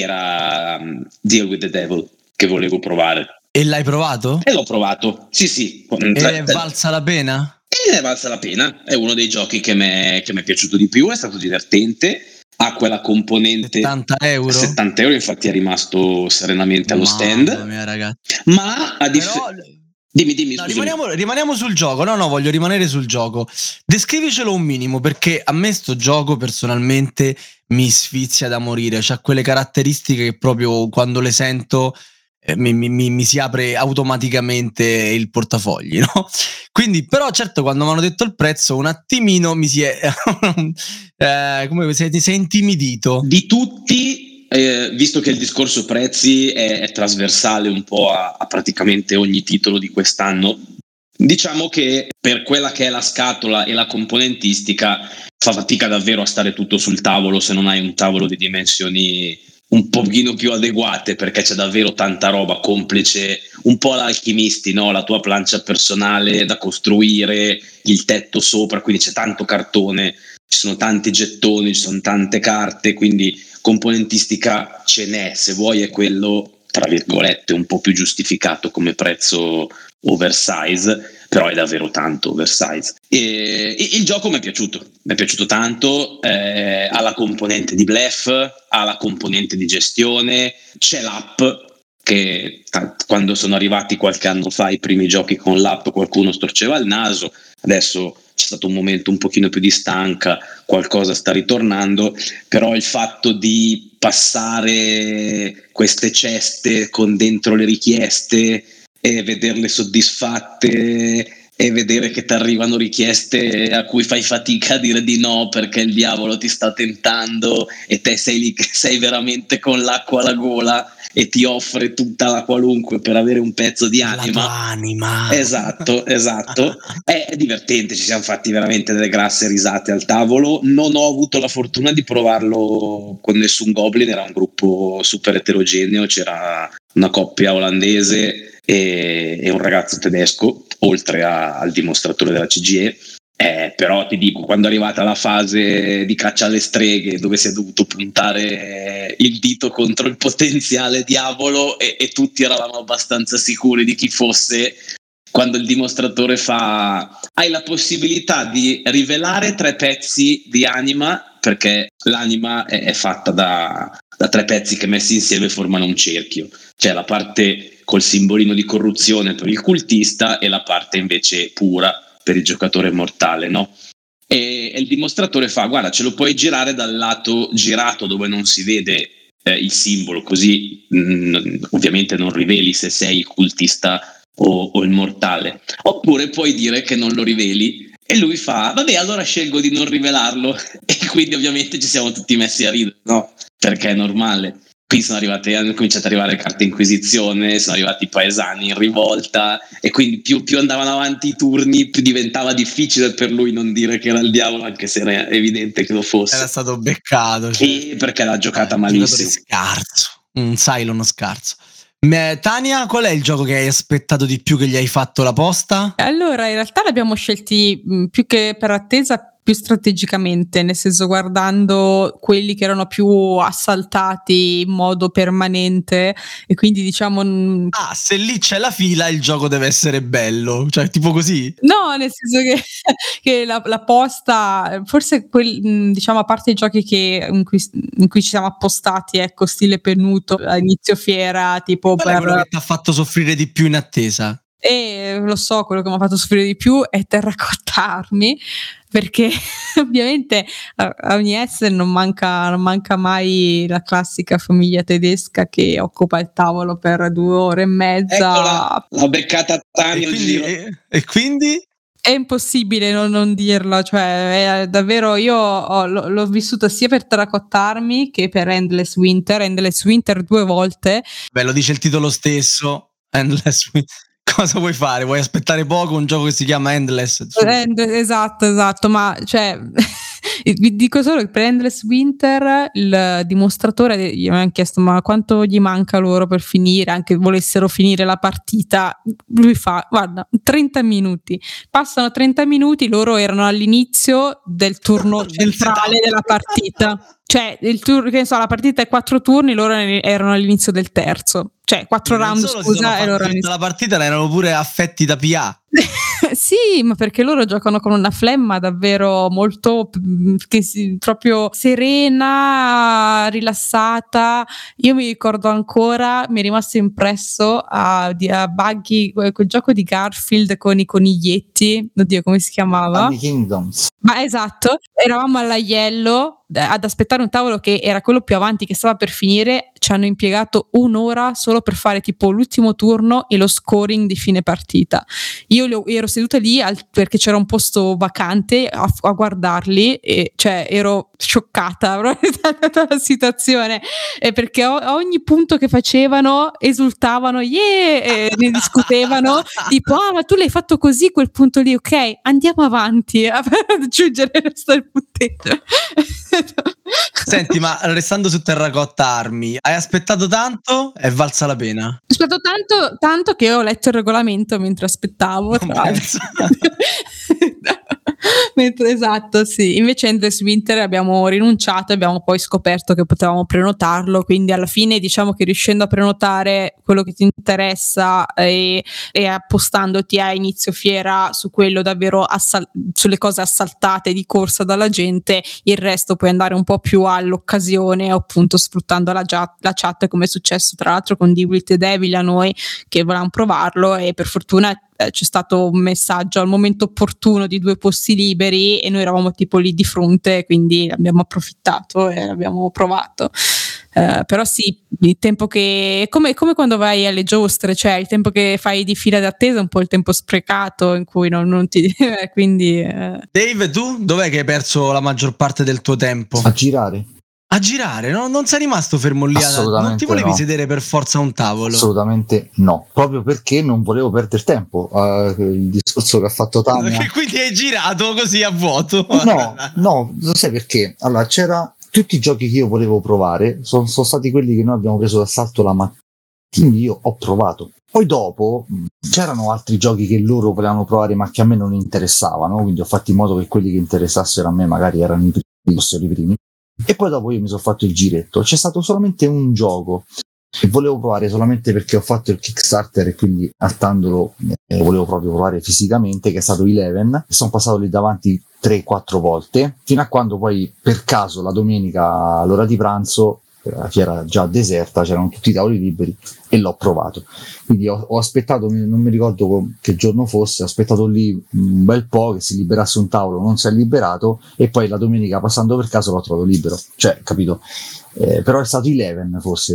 era um, Deal with the Devil, che volevo provare. E l'hai provato? E l'ho provato, sì sì. E tre... valsa la pena? E ne valsa la pena, è uno dei giochi che mi è piaciuto di più, è stato divertente. Ha quella componente settanta euro, settanta euro infatti è rimasto serenamente allo stand. Mamma mia, ragazzi. Ma a dif- Però... dimmi dimmi no, rimaniamo, rimaniamo sul gioco. No no, voglio rimanere sul gioco. Descrivicelo un minimo, perché a me sto gioco personalmente mi sfizia da morire. C'ha quelle caratteristiche che proprio quando le sento Mi, mi, mi si apre automaticamente il portafogli, no? Quindi, però, certo, quando mi hanno detto il prezzo, un attimino mi si è eh, come si è intimidito. Di tutti, eh, visto che il discorso prezzi è, è trasversale un po' a, a praticamente ogni titolo di quest'anno, diciamo che per quella che è la scatola e la componentistica fa fatica davvero a stare tutto sul tavolo se non hai un tavolo di dimensioni un pochino più adeguate, perché c'è davvero tanta roba complice, un po' l'alchimisti, no? La tua plancia personale da costruire, il tetto sopra, quindi c'è tanto cartone, ci sono tanti gettoni, ci sono tante carte, quindi componentistica ce n'è, se vuoi è quello tra virgolette un po' più giustificato come prezzo oversize, però è davvero tanto oversize. E il gioco mi è piaciuto, mi è piaciuto tanto, eh, ha la componente di bluff, ha la componente di gestione, c'è l'app che t- quando sono arrivati qualche anno fa i primi giochi con l'app qualcuno storceva il naso, adesso c'è stato un momento un pochino più di stanca, qualcosa sta ritornando, però il fatto di passare queste ceste con dentro le richieste e vederle soddisfatte e vedere che ti arrivano richieste a cui fai fatica a dire di no perché il diavolo ti sta tentando e te sei lì che sei veramente con l'acqua alla gola e ti offre tutta la qualunque per avere un pezzo di anima, la tua anima. Esatto, esatto. È divertente, ci siamo fatti veramente delle grasse risate al tavolo. Non ho avuto la fortuna di provarlo con nessun Goblin, era un gruppo super eterogeneo, c'era una coppia olandese e, e un ragazzo tedesco, oltre a, al dimostratore della C G E. Eh, però ti dico, quando è arrivata la fase di caccia alle streghe dove si è dovuto puntare il dito contro il potenziale diavolo e, e tutti eravamo abbastanza sicuri di chi fosse, quando il dimostratore fa: hai la possibilità di rivelare tre pezzi di anima, perché l'anima è, è fatta da, da tre pezzi che messi insieme formano un cerchio, cioè la parte col simbolino di corruzione per il cultista e la parte invece pura per il giocatore mortale, no? E, e il dimostratore fa: guarda, ce lo puoi girare dal lato girato dove non si vede eh, il simbolo, così mh, ovviamente non riveli se sei il cultista o, o il mortale, oppure puoi dire che non lo riveli e lui fa vabbè, allora scelgo di non rivelarlo, e quindi ovviamente ci siamo tutti messi a ridere, no? Perché è normale. Qui sono arrivate, hanno cominciato ad arrivare carte inquisizione, sono arrivati i paesani in rivolta, e quindi più, più andavano avanti i turni, più diventava difficile per lui non dire che era il diavolo, anche se era evidente che lo fosse. Era stato beccato. Cioè. E perché l'ha giocata eh, malissimo. Un scarso, un Cylon scarso. Tania, qual è il gioco che hai aspettato di più, che gli hai fatto la posta? Allora, in realtà l'abbiamo scelti più che per attesa, più strategicamente, nel senso guardando quelli che erano più assaltati in modo permanente, e quindi diciamo ah, se lì c'è la fila il gioco deve essere bello, cioè tipo così? No, nel senso che, che la, la posta, forse quel, diciamo a parte i giochi che, in, cui, in cui ci siamo appostati, ecco, stile Pennuto a inizio fiera, tipo per... è quello che ti ha fatto soffrire di più in attesa? E lo so, quello che mi ha fatto soffrire di più è Terracotta Army, perché ovviamente a ogni Essen non manca, non manca mai la classica famiglia tedesca che occupa il tavolo per due ore e mezza. Eccola, l'ho beccata Tania. E quindi, e, e quindi? È impossibile non, non dirla, cioè è davvero, io ho, l'ho, l'ho vissuta sia per Terracotta Army che per Endless Winter, Endless Winter due volte. Beh, lo dice il titolo stesso, Endless Winter. Cosa vuoi fare? Vuoi aspettare poco un gioco che si chiama Endless? Esatto, esatto, ma cioè vi dico solo che per Endless Winter il dimostratore gli aveva chiesto ma quanto gli manca loro per finire, anche volessero finire la partita, lui fa guarda trenta minuti, passano trenta minuti, loro erano all'inizio del turno centrale della partita. Cioè, il tur- che ne so, la partita è quattro turni, loro erano all'inizio del terzo. Cioè, quattro round, scusa, e loro all'inizio. La partita erano pure affetti da P A. Sì, ma perché loro giocano con una flemma davvero molto, che si, proprio serena, rilassata. Io mi ricordo ancora, mi è rimasto impresso a, a Buggy, quel gioco di Garfield con i coniglietti. Oddio, come si chiamava? Buggy Kingdoms. Ma esatto, eravamo all'aiello ad aspettare un tavolo che era quello più avanti, che stava per finire. Ci hanno impiegato un'ora solo per fare tipo l'ultimo turno e lo scoring di fine partita. Io ero seduta lì al, perché c'era un posto vacante a, a guardarli, e cioè ero scioccata proprio dalla situazione, e perché a ogni punto che facevano esultavano, yeah, e ne discutevano tipo ah ma tu l'hai fatto così quel punto lì, ok andiamo avanti a aggiungere il resto del punteggio. Senti, ma restando su Terracotta Army, hai aspettato tanto? È valsa la pena? Ho aspettato tanto, tanto che ho letto il regolamento mentre aspettavo. Mentre, esatto, sì. Invece Endless Winter abbiamo rinunciato, abbiamo poi scoperto che potevamo prenotarlo, quindi alla fine diciamo che riuscendo a prenotare quello che ti interessa e, e appostandoti a inizio fiera su quello davvero assal- sulle cose assaltate di corsa dalla gente, il resto puoi andare un po' più all'occasione, appunto sfruttando la, gia- la chat, come è successo tra l'altro con Deal with the Devil a noi che volevamo provarlo, e per fortuna c'è stato un messaggio al momento opportuno di due posti liberi e noi eravamo tipo lì di fronte, quindi abbiamo approfittato e abbiamo provato. Uh, però sì, il tempo che come, come quando vai alle giostre, cioè il tempo che fai di fila d'attesa è un po' il tempo sprecato in cui non, non ti quindi uh. Dave, tu dov'è che hai perso la maggior parte del tuo tempo? A girare. A girare, no? Non sei rimasto fermo lì? Assolutamente non ti volevi no. sedere per forza a un tavolo? Assolutamente no, proprio perché non volevo perdere tempo. Uh, il discorso che ha fatto Tania. Che quindi hai girato così a vuoto? No, no, lo sai perché? Allora, c'era tutti i giochi che io volevo provare, sono, sono stati quelli che noi abbiamo preso d'assalto la mattina. Quindi io ho provato. Poi dopo c'erano altri giochi che loro volevano provare ma che a me non interessavano, quindi ho fatto in modo che quelli che interessassero a me magari erano i primi, fossero i primi. E poi dopo io mi sono fatto il giretto. C'è stato solamente un gioco che volevo provare solamente perché ho fatto il Kickstarter e quindi attandolo eh, volevo proprio provare fisicamente, che è stato Eleven. Sono passato lì davanti tre quattro volte, fino a quando poi per caso la domenica all'ora di pranzo che era già deserta, c'erano tutti i tavoli liberi e l'ho provato. Quindi ho, ho aspettato, non mi ricordo che giorno fosse, ho aspettato lì un bel po' che si liberasse un tavolo, non si è liberato, e poi la domenica passando per caso l'ho trovato libero, cioè capito, eh, però è stato Eleven forse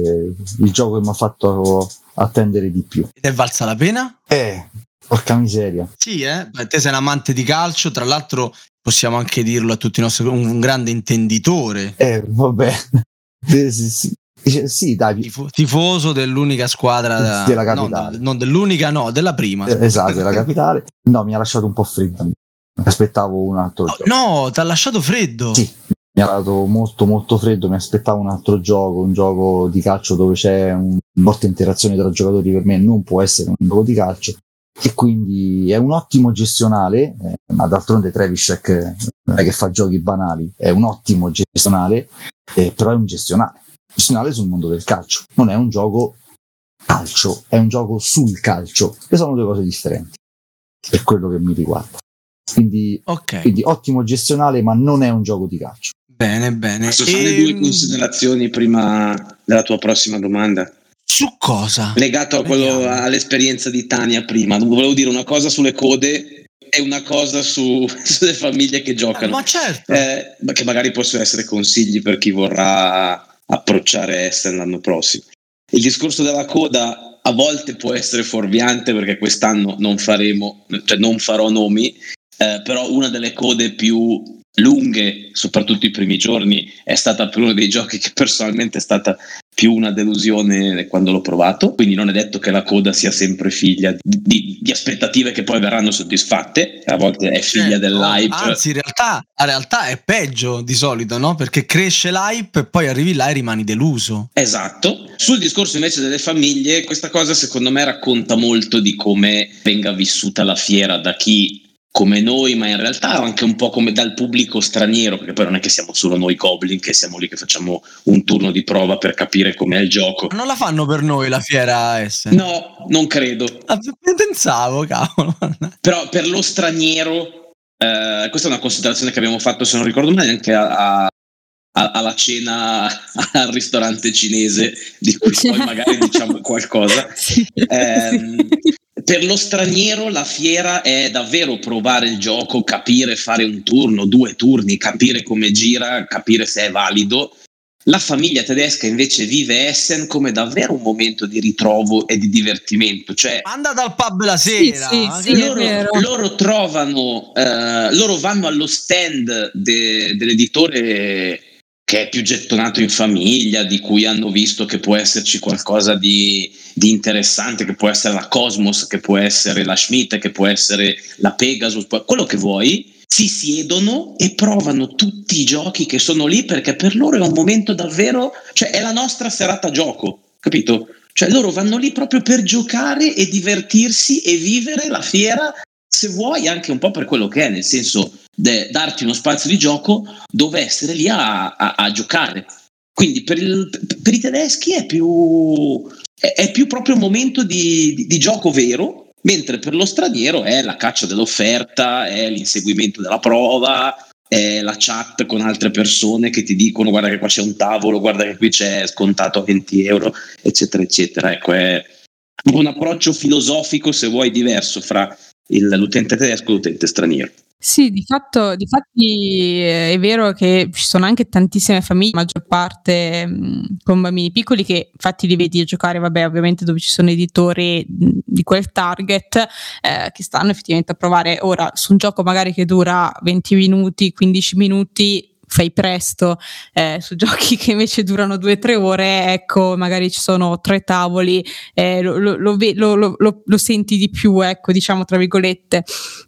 il gioco che mi ha fatto attendere di più. Ed è valsa la pena? Eh, porca miseria. Sì, eh, beh, te sei un amante di calcio, tra l'altro possiamo anche dirlo a tutti i nostri, un, un grande intenditore. Eh, vabbè. Sì, sì, sì. Sì, dai. Tifoso dell'unica squadra della capitale, no, non dell'unica, no, della prima, eh, esatto, della capitale. No, mi ha lasciato un po' freddo, mi aspettavo un altro, oh, no, ti ha lasciato freddo? Sì, mi ha dato molto molto freddo, mi aspettavo un altro gioco, un gioco di calcio dove c'è un forte interazione tra giocatori, per me non può essere un gioco di calcio, e quindi è un ottimo gestionale, eh, ma d'altronde Trevišek non è che fa giochi banali, è un ottimo gestionale, eh, però è un gestionale gestionale sul mondo del calcio, non è un gioco calcio, è un gioco sul calcio, che sono due cose differenti per quello che mi riguarda, quindi, okay. Quindi ottimo gestionale, ma non è un gioco di calcio. Bene, bene. Sono e... due considerazioni prima della tua prossima domanda. Su cosa? Legato a quello, all'esperienza di Tania prima. Volevo dire una cosa sulle code e una cosa su, sulle famiglie che giocano. Eh, ma certo! Eh, che magari possono essere consigli per chi vorrà approcciare Essen l'anno prossimo. Il discorso della coda a volte può essere fuorviante, perché quest'anno non faremo, cioè non farò nomi, eh, però una delle code più lunghe, soprattutto i primi giorni, è stata per uno dei giochi che personalmente è stata più una delusione quando l'ho provato, quindi non è detto che la coda sia sempre figlia di, di, di aspettative che poi verranno soddisfatte, a volte è figlia, certo, dell'hype. Anzi, in realtà, in realtà è peggio di solito, no? Perché cresce l'hype e poi arrivi là e rimani deluso. Esatto. Sul discorso invece delle famiglie, questa cosa secondo me racconta molto di come venga vissuta la fiera da chi come noi, ma in realtà anche un po' come dal pubblico straniero, perché poi non è che siamo solo noi Goblin, che siamo lì che facciamo un turno di prova per capire com'è il gioco. Non la fanno per noi la fiera Essen? No, non credo. Ah, pensavo, cavolo. Però per lo straniero, eh, questa è una considerazione che abbiamo fatto, se non ricordo male, anche a, a, alla cena al ristorante cinese, di cui poi magari diciamo qualcosa. Sì, eh, sì. Per lo straniero la fiera è davvero provare il gioco, capire, fare un turno, due turni, capire come gira, capire se è valido. La famiglia tedesca invece vive Essen come davvero un momento di ritrovo e di divertimento. Cioè, anda dal pub la sera. Sì, sì, sì, loro, loro trovano, eh, loro vanno allo stand de, dell'editore che è più gettonato in famiglia, di cui hanno visto che può esserci qualcosa di, di interessante, che può essere la Cosmos, che può essere la Schmidt, che può essere la Pegasus, quello che vuoi. Si siedono e provano tutti i giochi che sono lì, perché per loro è un momento davvero, cioè è la nostra serata gioco, capito? Cioè loro vanno lì proprio per giocare e divertirsi e vivere la fiera, se vuoi anche un po' per quello che è, nel senso de, darti uno spazio di gioco dove essere lì a, a, a giocare. Quindi per, il, per i tedeschi è più è, è più proprio un momento di, di, di gioco vero, mentre per lo straniero è la caccia dell'offerta, è l'inseguimento della prova, è la chat con altre persone che ti dicono guarda che qua c'è un tavolo, guarda che qui c'è scontato a venti euro, eccetera eccetera. Ecco, è un approccio filosofico, se vuoi, diverso fra Il, l'utente tedesco e l'utente straniero. Sì, di fatto, di fatti è vero che ci sono anche tantissime famiglie, maggior parte mh, con bambini piccoli, che infatti li vedi giocare, vabbè, ovviamente dove ci sono editori di quel target, eh, che stanno effettivamente a provare ora su un gioco magari che dura venti minuti, quindici minuti. Fai presto, eh, su giochi che invece durano due o tre ore, ecco, magari ci sono tre tavoli, eh, lo, lo, lo, lo, lo, lo senti di più, ecco, diciamo tra virgolette.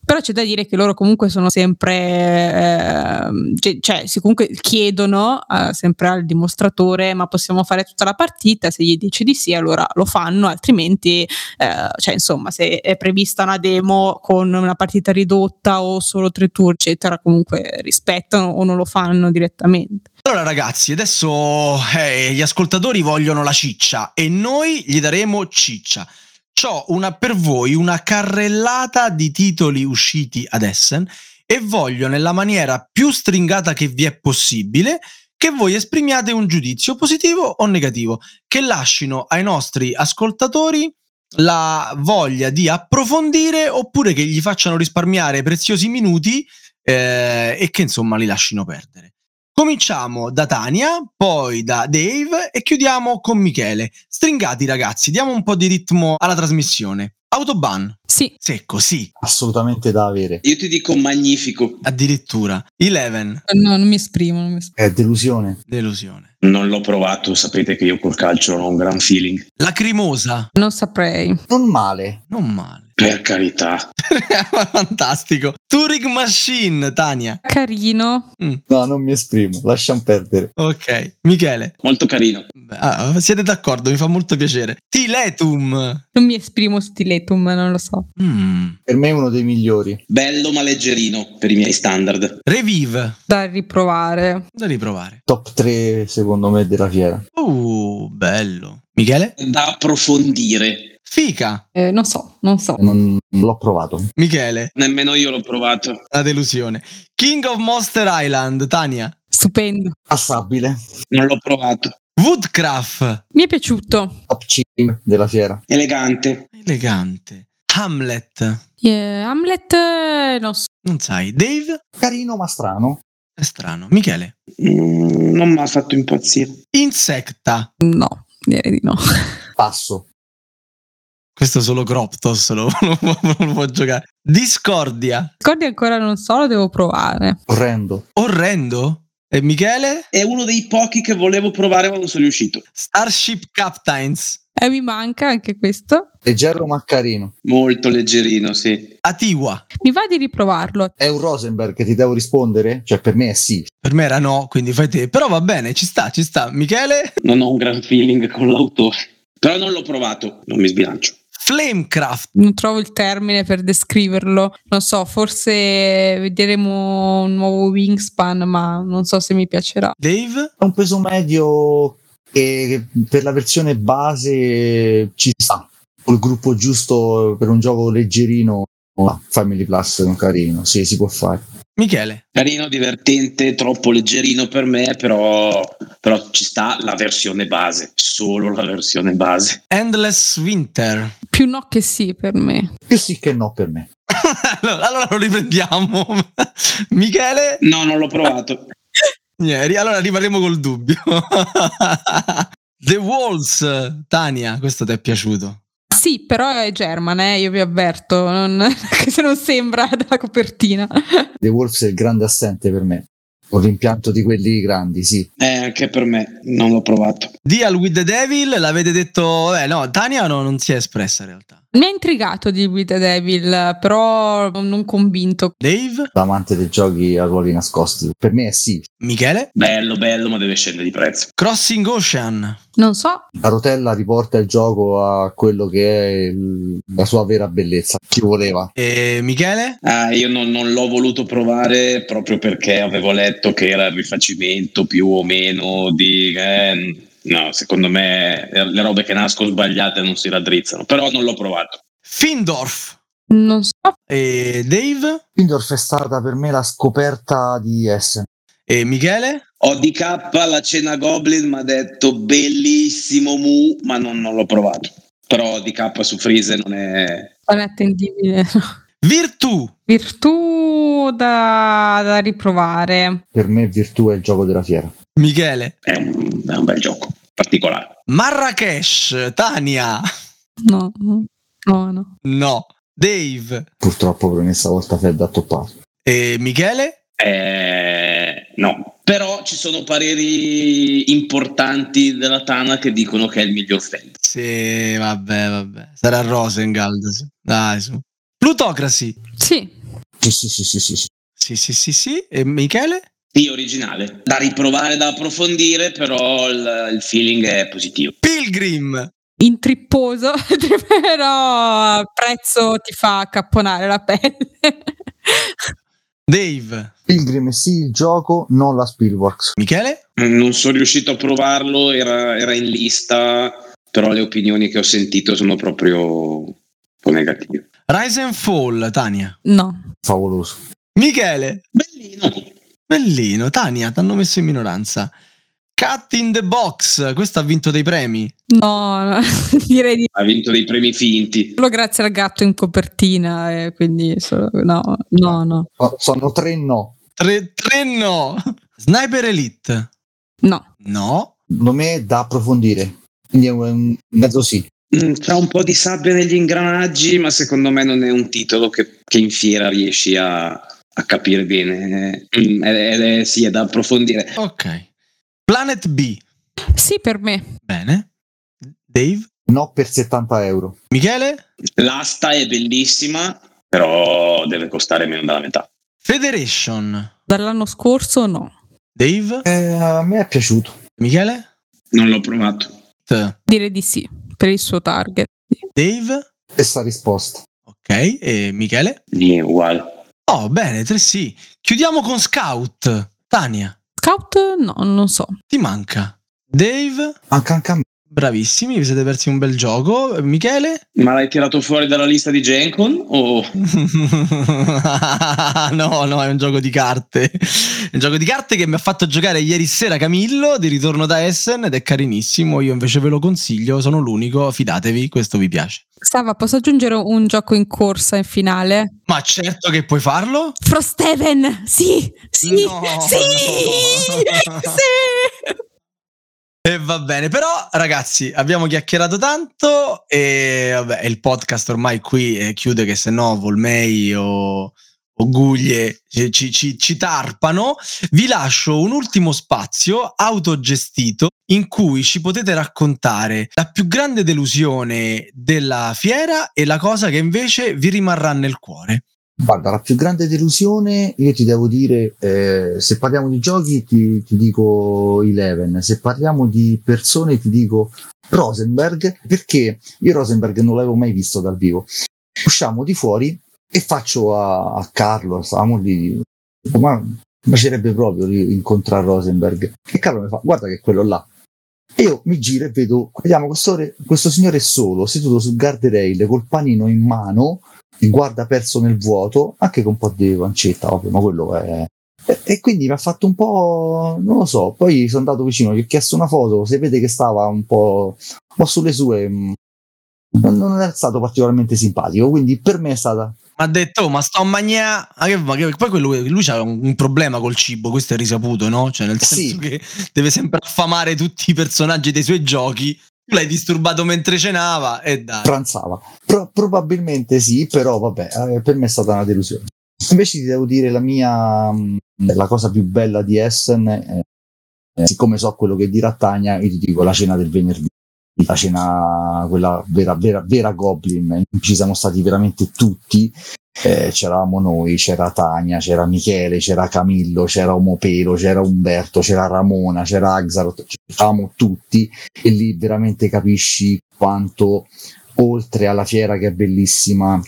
Però c'è da dire che loro comunque sono sempre, eh, cioè si comunque chiedono eh, sempre al dimostratore, ma possiamo fare tutta la partita? Se gli dice di sì, allora lo fanno, altrimenti, eh, cioè insomma, se è prevista una demo con una partita ridotta o solo tre tour, eccetera, comunque rispettano o non lo fanno direttamente. Allora ragazzi, adesso eh, gli ascoltatori vogliono la ciccia e noi gli daremo ciccia. C'ho una per voi, una carrellata di titoli usciti ad Essen, e voglio, nella maniera più stringata che vi è possibile, che voi esprimiate un giudizio positivo o negativo che lasciano ai nostri ascoltatori la voglia di approfondire, oppure che gli facciano risparmiare preziosi minuti eh, e che insomma li lasciano perdere. Cominciamo da Tania, poi da Dave e chiudiamo con Michele. Stringati ragazzi, diamo un po' di ritmo alla trasmissione. Autobahn. Sì. Secco, sì. Assolutamente da avere. Io ti dico magnifico. Addirittura. Eleven. No, non mi esprimo. Non mi esprimo. È delusione. Delusione. Non l'ho provato, sapete che io col calcio ho un gran feeling. Lacrimosa. Non saprei. Non male. Non male. Per carità. Fantastico. Turing Machine, Tania. Carino. Mm. No, non mi esprimo, lasciam perdere. Ok. Michele. Molto carino. Ah, siete d'accordo, mi fa molto piacere. Stiletum. Non mi esprimo Stiletum, non lo so. Mm. Per me è uno dei migliori. Bello ma leggerino per i miei standard. Revive. Da riprovare. Da riprovare. Top tre secondo me della fiera. Uh, bello. Michele? Da approfondire. Fica. Eh, non so, non so. Non l'ho provato. Michele. Nemmeno io l'ho provato. La delusione. King of Monster Island, Tania. Stupendo. Passabile. Non l'ho provato. Woodcraft. Mi è piaciuto. Top cinque della fiera. Elegante. Elegante. Hamlet. Yeah, Hamlet non so. Non sai. Dave. Carino ma strano. È strano. Michele. Mm, non mi ha fatto impazzire. Insecta. No, direi di no. Passo. Questo solo Croptos lo, lo, lo, lo può giocare. Discordia. Discordia ancora non so, lo devo provare. Orrendo. Orrendo? E Michele? È uno dei pochi che volevo provare ma non sono riuscito. Starship Captains. E mi manca anche questo. Leggero ma carino. Molto leggerino, sì. Atiwa. Mi va di riprovarlo. È un Rosenberg, che ti devo rispondere? Cioè per me è sì. Per me era no, quindi fai te. Però va bene, ci sta, ci sta. Michele? Non ho un gran feeling con l'autore. Però non l'ho provato, non mi sbilancio. Flamecraft. Non trovo il termine per descriverlo. Non so, forse vedremo un nuovo Wingspan, ma non so se mi piacerà. Dave? È un peso medio che per la versione base ci sta. Col gruppo giusto per un gioco leggerino. Oh, Family Plus è un carino, sì, si può fare. Michele? Carino, divertente, troppo leggerino per me, però, però ci sta la versione base, solo la versione base. Endless Winter. Più no che sì per me. Più sì che no per me. allora, allora lo riprendiamo. Michele? No, non l'ho provato. Ieri, allora rimarremo col dubbio. The Walls, Tania, questo ti è piaciuto? Sì, però è German, eh, io vi avverto, non, se non sembra dalla copertina. The Wolves è il grande assente per me. Ho rimpianto di quelli grandi, sì. Eh, anche per me, non l'ho provato. Deal with the Devil, l'avete detto... Eh, no, Tania no, non si è espressa in realtà. Mi ha intrigato Deal with the Devil, però non convinto. Dave? L'amante dei giochi a ruoli nascosti. Per me è sì. Michele? Bello, bello, ma deve scendere di prezzo. Crossing Ocean. Non so. La rotella riporta il gioco a quello che è il, la sua vera bellezza. Chi voleva? E Michele? Ah, io non, non l'ho voluto provare proprio perché avevo letto che era il rifacimento più o meno di eh, no, secondo me le robe che nascono sbagliate non si raddrizzano, però non l'ho provato. Findorf. Non so. E Dave? Findorf è stata per me la scoperta di Essen. E Michele? O D K la cena Goblin mi ha detto bellissimo mu, ma non, non l'ho provato. Però O D K su Freeze non è non è attendibile. Virtù. Virtù da, da riprovare. Per me Virtù è il gioco della fiera. Michele? È un, è un bel gioco, particolare. Marrakesh, Tania? No, no, no. No. Dave? Purtroppo per me stavolta fredda a toppato. E Michele? Eh, no. Però ci sono pareri importanti della Tana che dicono che è il miglior Feld. Sì, vabbè, vabbè. Sarà Rosengald, sì. Dai, su. Plutocracy. Sì. Sì, sì, sì, sì, sì, sì. Sì, sì, sì, sì. E Michele? Sì, originale. Da riprovare, da approfondire, però il, il feeling è positivo. Pilgrim. Intripposo, però il prezzo ti fa accapponare la pelle. Dave. Pilgrim, sì, il gioco, non la Spielworks. Michele? Non sono riuscito a provarlo, era, era in lista, però le opinioni che ho sentito sono proprio un po' negative. Rise and Fall, Tania? No. Favoloso. Michele? Bellino. Bellino, Tania, ti hanno messo in minoranza. Cat in the Box, questo ha vinto dei premi? No, direi di... Ha vinto dei premi finti. Solo grazie al gatto in copertina, eh, quindi solo... no, no, no. Oh, sono tre no. Tre, tre no. Sniper Elite? No. No. Secondo me è da approfondire, quindi è un mezzo sì. C'è un po' di sabbia negli ingranaggi, ma secondo me non è un titolo che, che in fiera riesci a, a capire bene. È, è, è, sì, è da approfondire. Ok. Planet B. Sì, per me. Bene. Dave? No, per settanta euro. Michele? L'asta è bellissima, però deve costare meno della metà. Federation? Dall'anno scorso no. Dave? Eh, a me è piaciuto. Michele? Non l'ho provato. T. Direi di sì, per il suo target. Dave? Stessa risposta. Ok, e Michele? È uguale. Oh, bene, tre sì. Chiudiamo con Scout. Tania? Scout? No, non so. Ti manca. Dave? Manca anche a me. Bravissimi, vi siete persi un bel gioco. Michele? Ma l'hai tirato fuori dalla lista di Gencon? O... no, no, è un gioco di carte. È un gioco di carte che mi ha fatto giocare ieri sera Camillo, di ritorno da Essen, ed è carinissimo. Io invece ve lo consiglio, sono l'unico, fidatevi, questo vi piace. Sava, posso aggiungere un gioco in corsa in finale? Ma certo che puoi farlo? Frosthaven, sì, sì, no, sì, no. sì. E va bene, però ragazzi abbiamo chiacchierato tanto e vabbè, il podcast ormai qui eh, chiude, che se no Volmei o, o Guglie ci, ci, ci tarpano. Vi lascio un ultimo spazio autogestito in cui ci potete raccontare la più grande delusione della fiera e la cosa che invece vi rimarrà nel cuore. Guarda, la più grande delusione, io ti devo dire, eh, se parliamo di giochi ti, ti dico Eleven, se parliamo di persone ti dico Rosenberg, perché io Rosenberg non l'avevo mai visto dal vivo. Usciamo di fuori e faccio a, a Carlo, stavamo lì, ma mi piacerebbe proprio incontrare Rosenberg. E Carlo mi fa, guarda che è quello là. E io mi giro e vedo, vediamo questo, questo signore solo, seduto sul guardrail, col panino in mano, guarda perso nel vuoto, anche con un po' di pancetta, ovvio, ma quello è... E, e quindi mi ha fatto un po'... non lo so, poi sono andato vicino, gli ho chiesto una foto, si vede che stava un po'... un po' sulle sue... non, non è stato particolarmente simpatico, quindi per me è stata... Ma ha detto, oh, ma sto a mangiare... Poi quello, lui c'ha un, un problema col cibo, questo è risaputo, no? Cioè nel senso sì, che deve sempre affamare tutti i personaggi dei suoi giochi. L'hai disturbato mentre cenava e dai. Pranzava. Pro- probabilmente sì, però vabbè, per me è stata una delusione. Invece ti devo dire la mia, la cosa più bella di Essen, eh, siccome so quello che dirà Tania, io ti dico la cena del venerdì, la cena quella vera, vera, vera Goblin, ci siamo stati veramente tutti, eh, c'eravamo noi, c'era Tania, c'era Michele, c'era Camillo, c'era Omopelo, c'era Umberto, c'era Ramona, c'era Axarot, c'eravamo tutti e lì veramente capisci quanto, oltre alla fiera che è bellissima,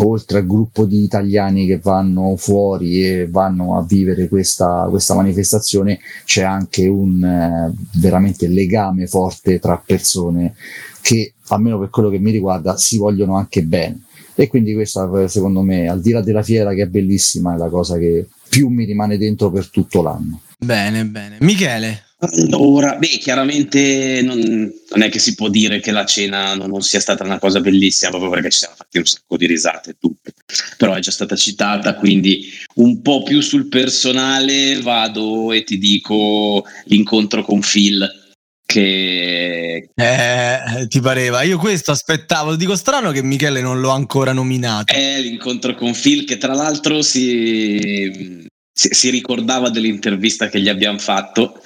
oltre al gruppo di italiani che vanno fuori e vanno a vivere questa, questa manifestazione, c'è anche un eh, veramente legame forte tra persone che, almeno per quello che mi riguarda, si vogliono anche bene. E quindi questa, secondo me, al di là della fiera che è bellissima, è la cosa che più mi rimane dentro per tutto l'anno. Bene, bene. Michele? Allora, beh, chiaramente non, non è che si può dire che la cena non, non sia stata una cosa bellissima, proprio perché ci siamo fatti un sacco di risate tutte, però è già stata citata, quindi un po' più sul personale vado e ti dico l'incontro con Phil. Che eh, ti pareva? Io questo aspettavo, dico strano che Michele non l'ho ancora nominato. Eh, l'incontro con Phil, che tra l'altro si, si, si ricordava dell'intervista che gli abbiamo fatto.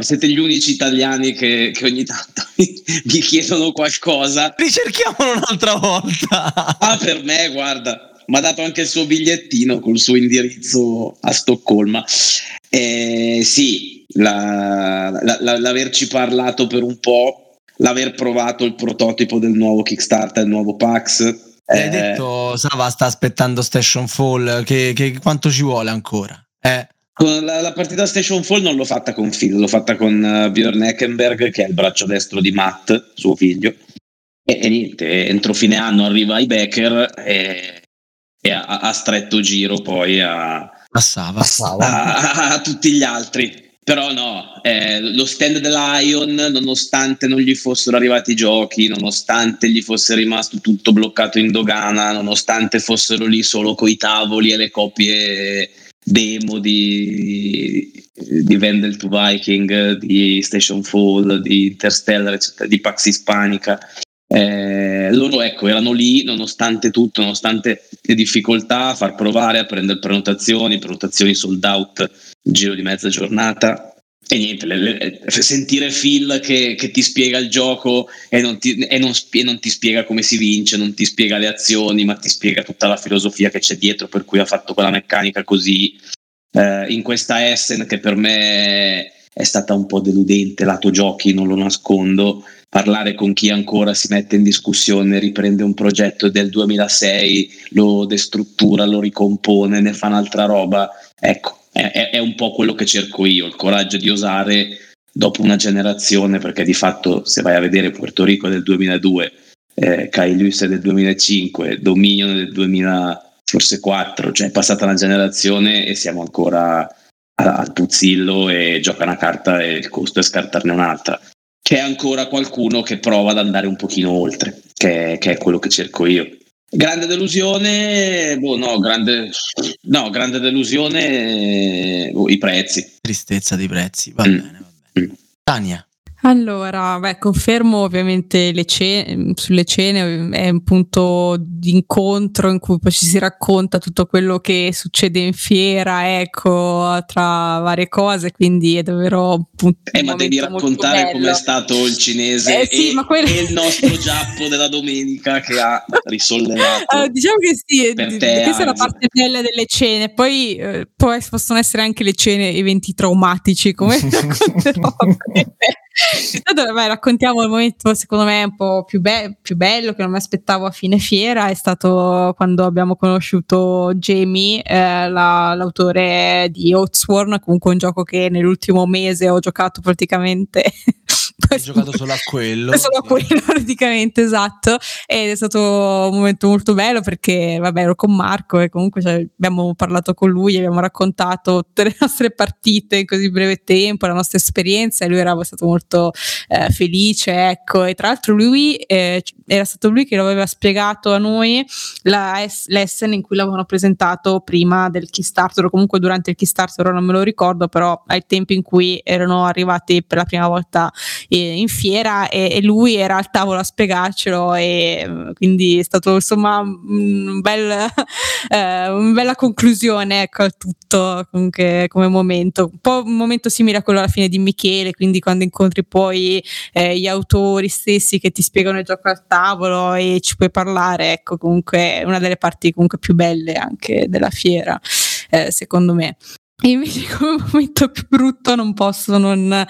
Siete gli unici italiani che, che ogni tanto mi chiedono qualcosa. Ricerchiamolo un'altra volta. Ah, per me, guarda, mi ha dato anche il suo bigliettino col suo indirizzo a Stoccolma. Eh, sì, la, la, la, l'averci parlato per un po', l'aver provato il prototipo del nuovo Kickstarter, il nuovo Pax. Hai eh, detto, Sava sta aspettando Station Fall, che, che quanto ci vuole ancora? Eh. La, la partita Station Fall non l'ho fatta con Phil, l'ho fatta con uh, Björn Eckenberg, che è il braccio destro di Matt, suo figlio, e, e niente, entro fine anno arriva ai Becker e, e a, a stretto giro poi a, passava, passava. A, a tutti gli altri. Però no, eh, lo stand dell'Ion, nonostante non gli fossero arrivati i giochi, nonostante gli fosse rimasto tutto bloccato in dogana, nonostante fossero lì solo coi tavoli e le copie demo di di Vendel to Viking, di Station Fall, di Interstellar, eccetera, di Pax Hispanica, eh, loro ecco erano lì nonostante tutto, nonostante le difficoltà, a far provare, a prendere prenotazioni, prenotazioni sold out giro di mezza giornata e niente, le, le, sentire Phil che, che ti spiega il gioco e non, ti, e, non, e non ti spiega come si vince, non ti spiega le azioni, ma ti spiega tutta la filosofia che c'è dietro per cui ha fatto quella meccanica così. Eh, in questa Essen, che per me è stata un po' deludente lato giochi, non lo nascondo, parlare con chi ancora si mette in discussione, riprende un progetto del duemilasei, lo destruttura, lo ricompone, ne fa un'altra roba, ecco. È, è un po' quello che cerco io, il coraggio di osare dopo una generazione, perché di fatto se vai a vedere Puerto Rico del duemiladue, eh, Caylus del duemilacinque, Dominion del duemilaquattro, cioè è passata una generazione e siamo ancora al puzzillo e gioca una carta e il costo è scartarne un'altra. C'è ancora qualcuno che prova ad andare un pochino oltre, che, che è quello che cerco io. Grande delusione, boh, no, grande, no, grande delusione, boh, i prezzi. Tristezza dei prezzi, va mm. bene, va bene. Mm. Tania. Allora, beh, confermo ovviamente le cene, sulle cene è un punto di incontro in cui poi ci si racconta tutto quello che succede in fiera, ecco, tra varie cose, quindi è davvero un punto eh, ma devi raccontare com'è stato il cinese eh, e, sì, ma quella... e il nostro giappo della domenica che ha risollevato. Allora, diciamo che sì, per te, questa è la parte bella delle cene, poi, eh, poi possono essere anche le cene eventi traumatici come racconterò. Intanto, beh, raccontiamo il momento secondo me un po' più, be- più bello che non mi aspettavo a fine fiera. È stato quando abbiamo conosciuto Jamie, eh, la, l'autore di Oathsworn, comunque un gioco che nell'ultimo mese ho giocato praticamente ho giocato solo a quello solo a quello praticamente, esatto, ed è stato un momento molto bello perché vabbè ero con Marco e comunque cioè, abbiamo parlato con lui, abbiamo raccontato tutte le nostre partite in così breve tempo, la nostra esperienza, e lui era stato molto eh, felice, ecco. E tra l'altro lui eh, era stato lui che lo aveva spiegato a noi la es- l'Essen in cui l'avevano presentato prima del Kickstarter o comunque durante il Kickstarter, ora non me lo ricordo, però ai tempi in cui erano arrivati per la prima volta in fiera e lui era al tavolo a spiegarcelo, e quindi è stato insomma un bel, eh, una bella conclusione, ecco, al tutto comunque, come momento un po' un momento simile a quello alla fine di Michele, quindi quando incontri poi eh, gli autori stessi che ti spiegano il gioco al tavolo e ci puoi parlare, ecco, comunque è una delle parti comunque più belle anche della fiera, eh, secondo me. E invece come momento più brutto non posso non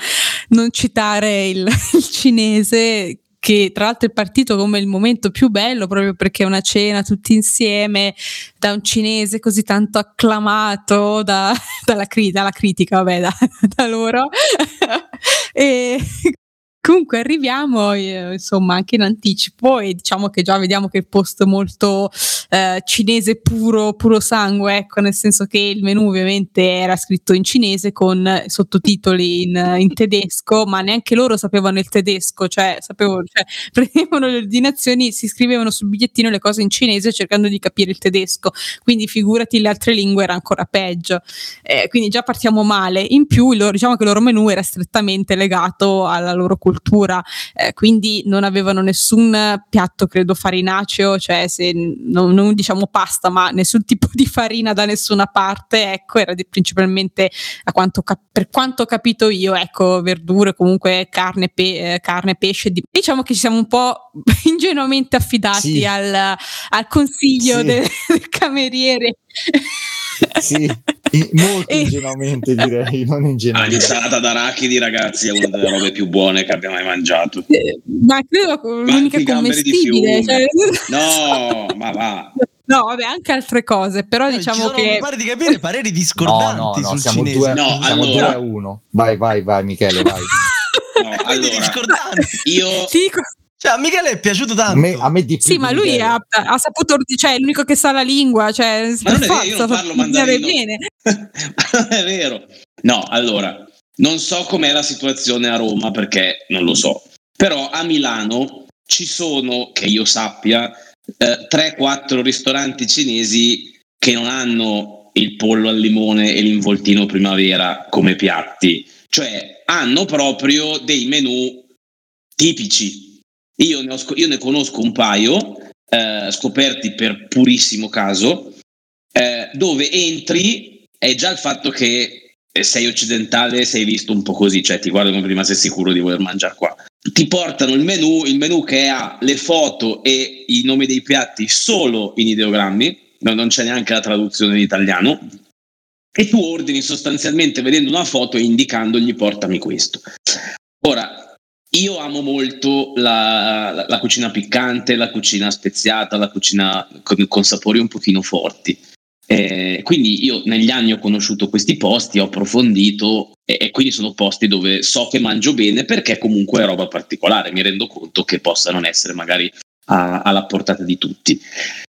non citare il, il cinese, che tra l'altro è partito come il momento più bello proprio perché una cena tutti insieme da un cinese così tanto acclamato da, dalla, cri- dalla critica, vabbè, da, da loro e comunque arriviamo eh, insomma anche in anticipo e diciamo che già vediamo che il posto è molto eh, cinese puro, puro sangue, ecco, nel senso che il menù ovviamente era scritto in cinese con sottotitoli in, in tedesco, ma neanche loro sapevano il tedesco, cioè, sapevano, cioè prendevano le ordinazioni, si scrivevano sul bigliettino le cose in cinese cercando di capire il tedesco, quindi figurati le altre lingue, era ancora peggio, eh, quindi già partiamo male. In più loro, diciamo che il loro menù era strettamente legato alla loro cultura cultura, eh, quindi non avevano nessun piatto credo farinaceo, cioè se non, non diciamo pasta, ma nessun tipo di farina da nessuna parte, ecco, era di, principalmente a quanto cap- per quanto ho capito io, ecco, verdure, comunque carne, pe- eh, carne pesce, di- diciamo che ci siamo un po' ingenuamente affidati sì. al, al consiglio sì. del, del cameriere. Sì, molto ingenuamente direi, non ingenuamente. L'insalata d'arachidi, ragazzi, è una delle robe più buone che abbia mai mangiato. Eh, ma credo l'unica commestibile. Cioè... No, ma va. No, vabbè, anche altre cose, però no, diciamo ci che... Mi pare di capire pareri discordanti no, no, no, sul siamo cinese. Due, no, siamo allora... due a uno. Vai, vai, vai, Michele, vai. No, allora, io... Sì, Cioè, a Michele è piaciuto tanto. A me, a me di più. Sì, ma lui ha, ha saputo, cioè, è l'unico che sa la lingua, cioè, ma non è forza, vero, io non parlo mandarino. Bene. Non è vero. No, allora, non so com'è la situazione a Roma, perché non lo so. Però a Milano ci sono, che io sappia, eh, tre quattro ristoranti cinesi che non hanno il pollo al limone e l'involtino primavera come piatti. Cioè, hanno proprio dei menù tipici. Io ne, ho, io ne conosco un paio, eh, scoperti per purissimo caso, eh, dove entri e già il fatto che sei occidentale sei visto un po' così, cioè ti guardano prima se sei sicuro di voler mangiare qua. Ti portano il menù, il menù che ha le foto e i nomi dei piatti solo in ideogrammi, no, non c'è neanche la traduzione in italiano, e tu ordini sostanzialmente vedendo una foto e indicandogli portami questo. Ora, io amo molto la, la, la cucina piccante, la cucina speziata, la cucina con, con sapori un pochino forti. Eh, quindi io negli anni ho conosciuto questi posti, ho approfondito e, e quindi sono posti dove so che mangio bene perché comunque è roba particolare, mi rendo conto che possa non essere magari a, alla portata di tutti.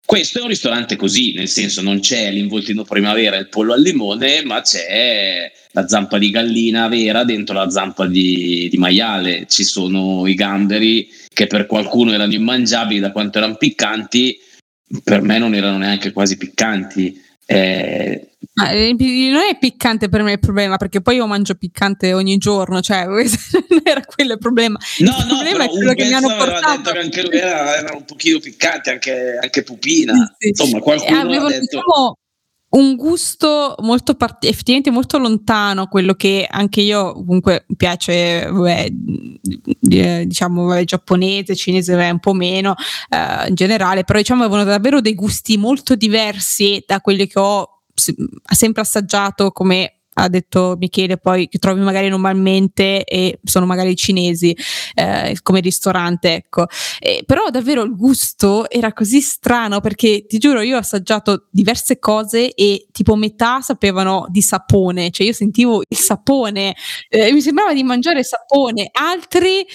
Questo è un ristorante così, nel senso non c'è l'involtino primavera e il pollo al limone, ma c'è la zampa di gallina vera dentro la zampa di, di maiale, ci sono i gamberi che per qualcuno erano immangiabili da quanto erano piccanti, per me non erano neanche quasi piccanti. Eh, ma non è piccante per me il problema, perché poi io mangio piccante ogni giorno, cioè non era quello il problema. Il no, problema no, è quello che mi hanno portato. Detto che anche lui era, era un pochino piccante, anche, anche Pupina. Sì, sì. Insomma, qualcuno aveva, ha detto. Diciamo, un gusto molto part- effettivamente molto lontano, quello che anche io comunque piace, vabbè, eh, diciamo vabbè, giapponese, cinese vabbè, un po' meno eh, in generale, però diciamo avevano davvero dei gusti molto diversi da quelli che ho se- sempre assaggiato, come ha detto Michele, poi che trovi magari normalmente e sono magari cinesi eh, come ristorante, ecco. Eh, però davvero il gusto era così strano, perché ti giuro io ho assaggiato diverse cose e tipo metà sapevano di sapone, cioè io sentivo il sapone, eh, mi sembrava di mangiare sapone, altri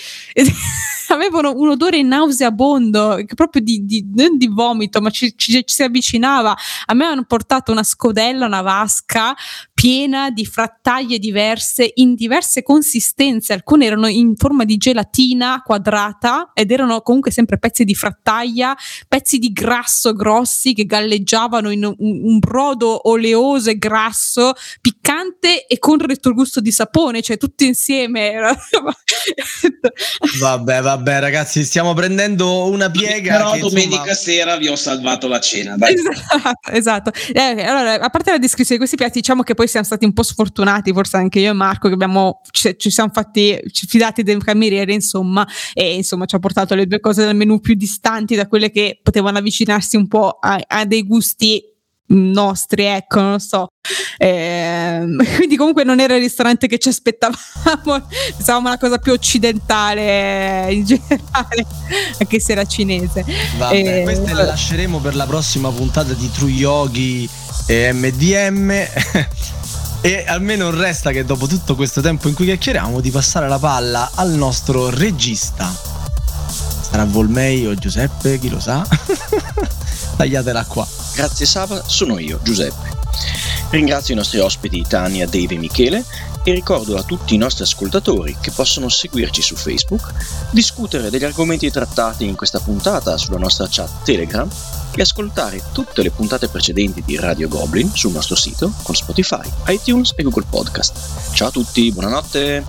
avevano un odore nauseabondo che proprio di, di, non di vomito, ma ci, ci, ci si avvicinava. A me hanno portato una scodella, una vasca piena di frattaglie diverse in diverse consistenze, alcune erano in forma di gelatina quadrata ed erano comunque sempre pezzi di frattaglia, pezzi di grasso grossi che galleggiavano in un, un brodo oleoso e grasso, piccante e con retrogusto di sapone, cioè tutti insieme. Vabbè, vabbè ragazzi, stiamo prendendo una piega. Però che, domenica insomma... sera vi ho salvato la cena, dai. Esatto, esatto. Eh, allora, a parte la descrizione di questi piatti, diciamo che poi siamo stati un po' sfortunati, forse anche io e Marco, che abbiamo ci, ci siamo fatti ci fidati del cameriere, insomma, e insomma ci ha portato le due cose del menù più distanti da quelle che potevano avvicinarsi un po' a, a dei gusti nostri, ecco, non lo so. Eh, quindi comunque non era il ristorante che ci aspettavamo, pensavamo una cosa più occidentale in generale, anche se era cinese. Vabbè, eh, queste le lasceremo per la prossima puntata di True Yogi e M D M. E almeno resta che dopo tutto questo tempo in cui chiacchieriamo di passare la palla al nostro regista. Sarà Volmei o Giuseppe, chi lo sa. Tagliatela qua. Grazie Sava, sono io, Giuseppe. Ringrazio i nostri ospiti Tania, Dave e Michele e ricordo a tutti i nostri ascoltatori che possono seguirci su Facebook, discutere degli argomenti trattati in questa puntata sulla nostra chat Telegram e ascoltare tutte le puntate precedenti di Radio Goblin sul nostro sito con Spotify, iTunes e Google Podcast. Ciao a tutti, buonanotte!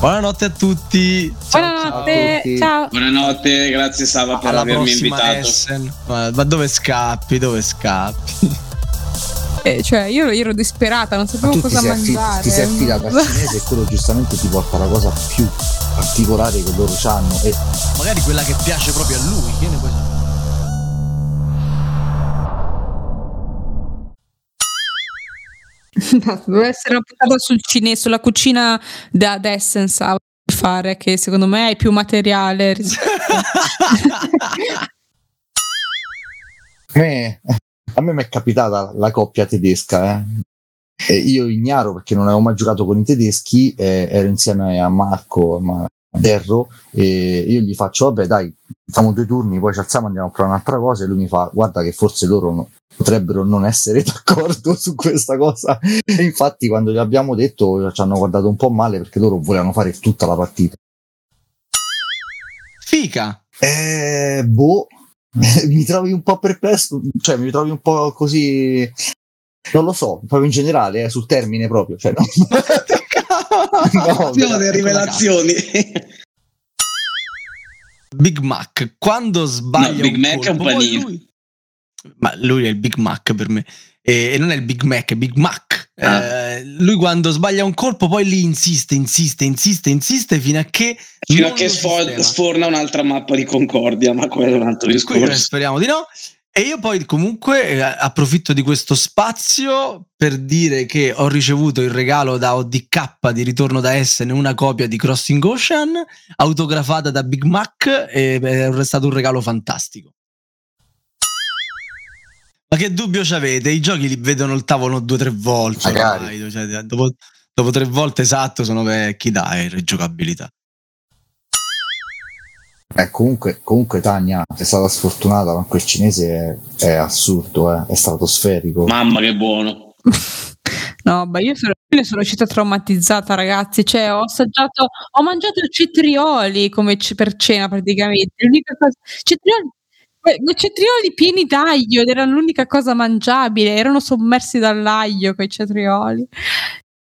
Buonanotte a tutti! Ciao, buonanotte! Ciao. Ciao. Buonanotte, grazie Sava per alla avermi invitato. Essen. Ma dove scappi? Dove scappi? Eh, cioè io, io ero disperata, non sapevo ma cosa ti mangiare. Ti sei affidata al cinese e quello giustamente ti porta la cosa più particolare che loro hanno e magari quella che piace proprio a lui, che ne puoi sapere? No, doveva essere una puntata sul cinese, sulla cucina da Essen, a fare che secondo me è più materiale rispetto eh. A me mi è capitata la coppia tedesca, eh? E io ignaro perché non avevo mai giocato con i tedeschi, eh, ero insieme a Marco, ma Terro, e io gli faccio vabbè dai, facciamo due turni, poi ci alziamo, andiamo a fare un'altra cosa, e lui mi fa guarda che forse loro no, potrebbero non essere d'accordo su questa cosa. E infatti quando gli abbiamo detto ci hanno guardato un po' male, perché loro volevano fare tutta la partita. Fica! Eh, boh, mi trovi un po' perplesso, cioè mi trovi un po' così, non lo so, proprio in generale, eh, sul termine proprio, cioè no. No, delle rivelazioni. Big Mac, quando sbaglia no, Big un Mac colpo, è un panino. Lui, ma lui è il Big Mac per me, e non è il Big Mac, è Big Mac. Ah. Eh, lui quando sbaglia un colpo poi lì insiste, insiste, insiste, insiste fino a che fino a che sfor- sforna un'altra mappa di Concordia, ma quello è un altro discorso. Quindi, speriamo di no. E io poi comunque approfitto di questo spazio per dire che ho ricevuto il regalo da O D K di ritorno da Essen una copia di Crossing Ocean autografata da Big Mac, e è stato un regalo fantastico. Ma che dubbio c'avete? I giochi li vedono il tavolo due o tre volte, dai, cioè, dopo, dopo tre volte esatto sono vecchi, dai, rigiocabilità. Eh, comunque, comunque Tania è stata sfortunata, ma quel cinese è, è assurdo, eh? È stratosferico. Mamma che buono. No, ma io sono, io sono uscita traumatizzata, ragazzi. Cioè, ho assaggiato, ho mangiato cetrioli come c- per cena praticamente. L'unica cosa, cetrioli, eh, cetrioli pieni d'aglio, ed era l'unica cosa mangiabile. Erano sommersi dall'aglio quei cetrioli.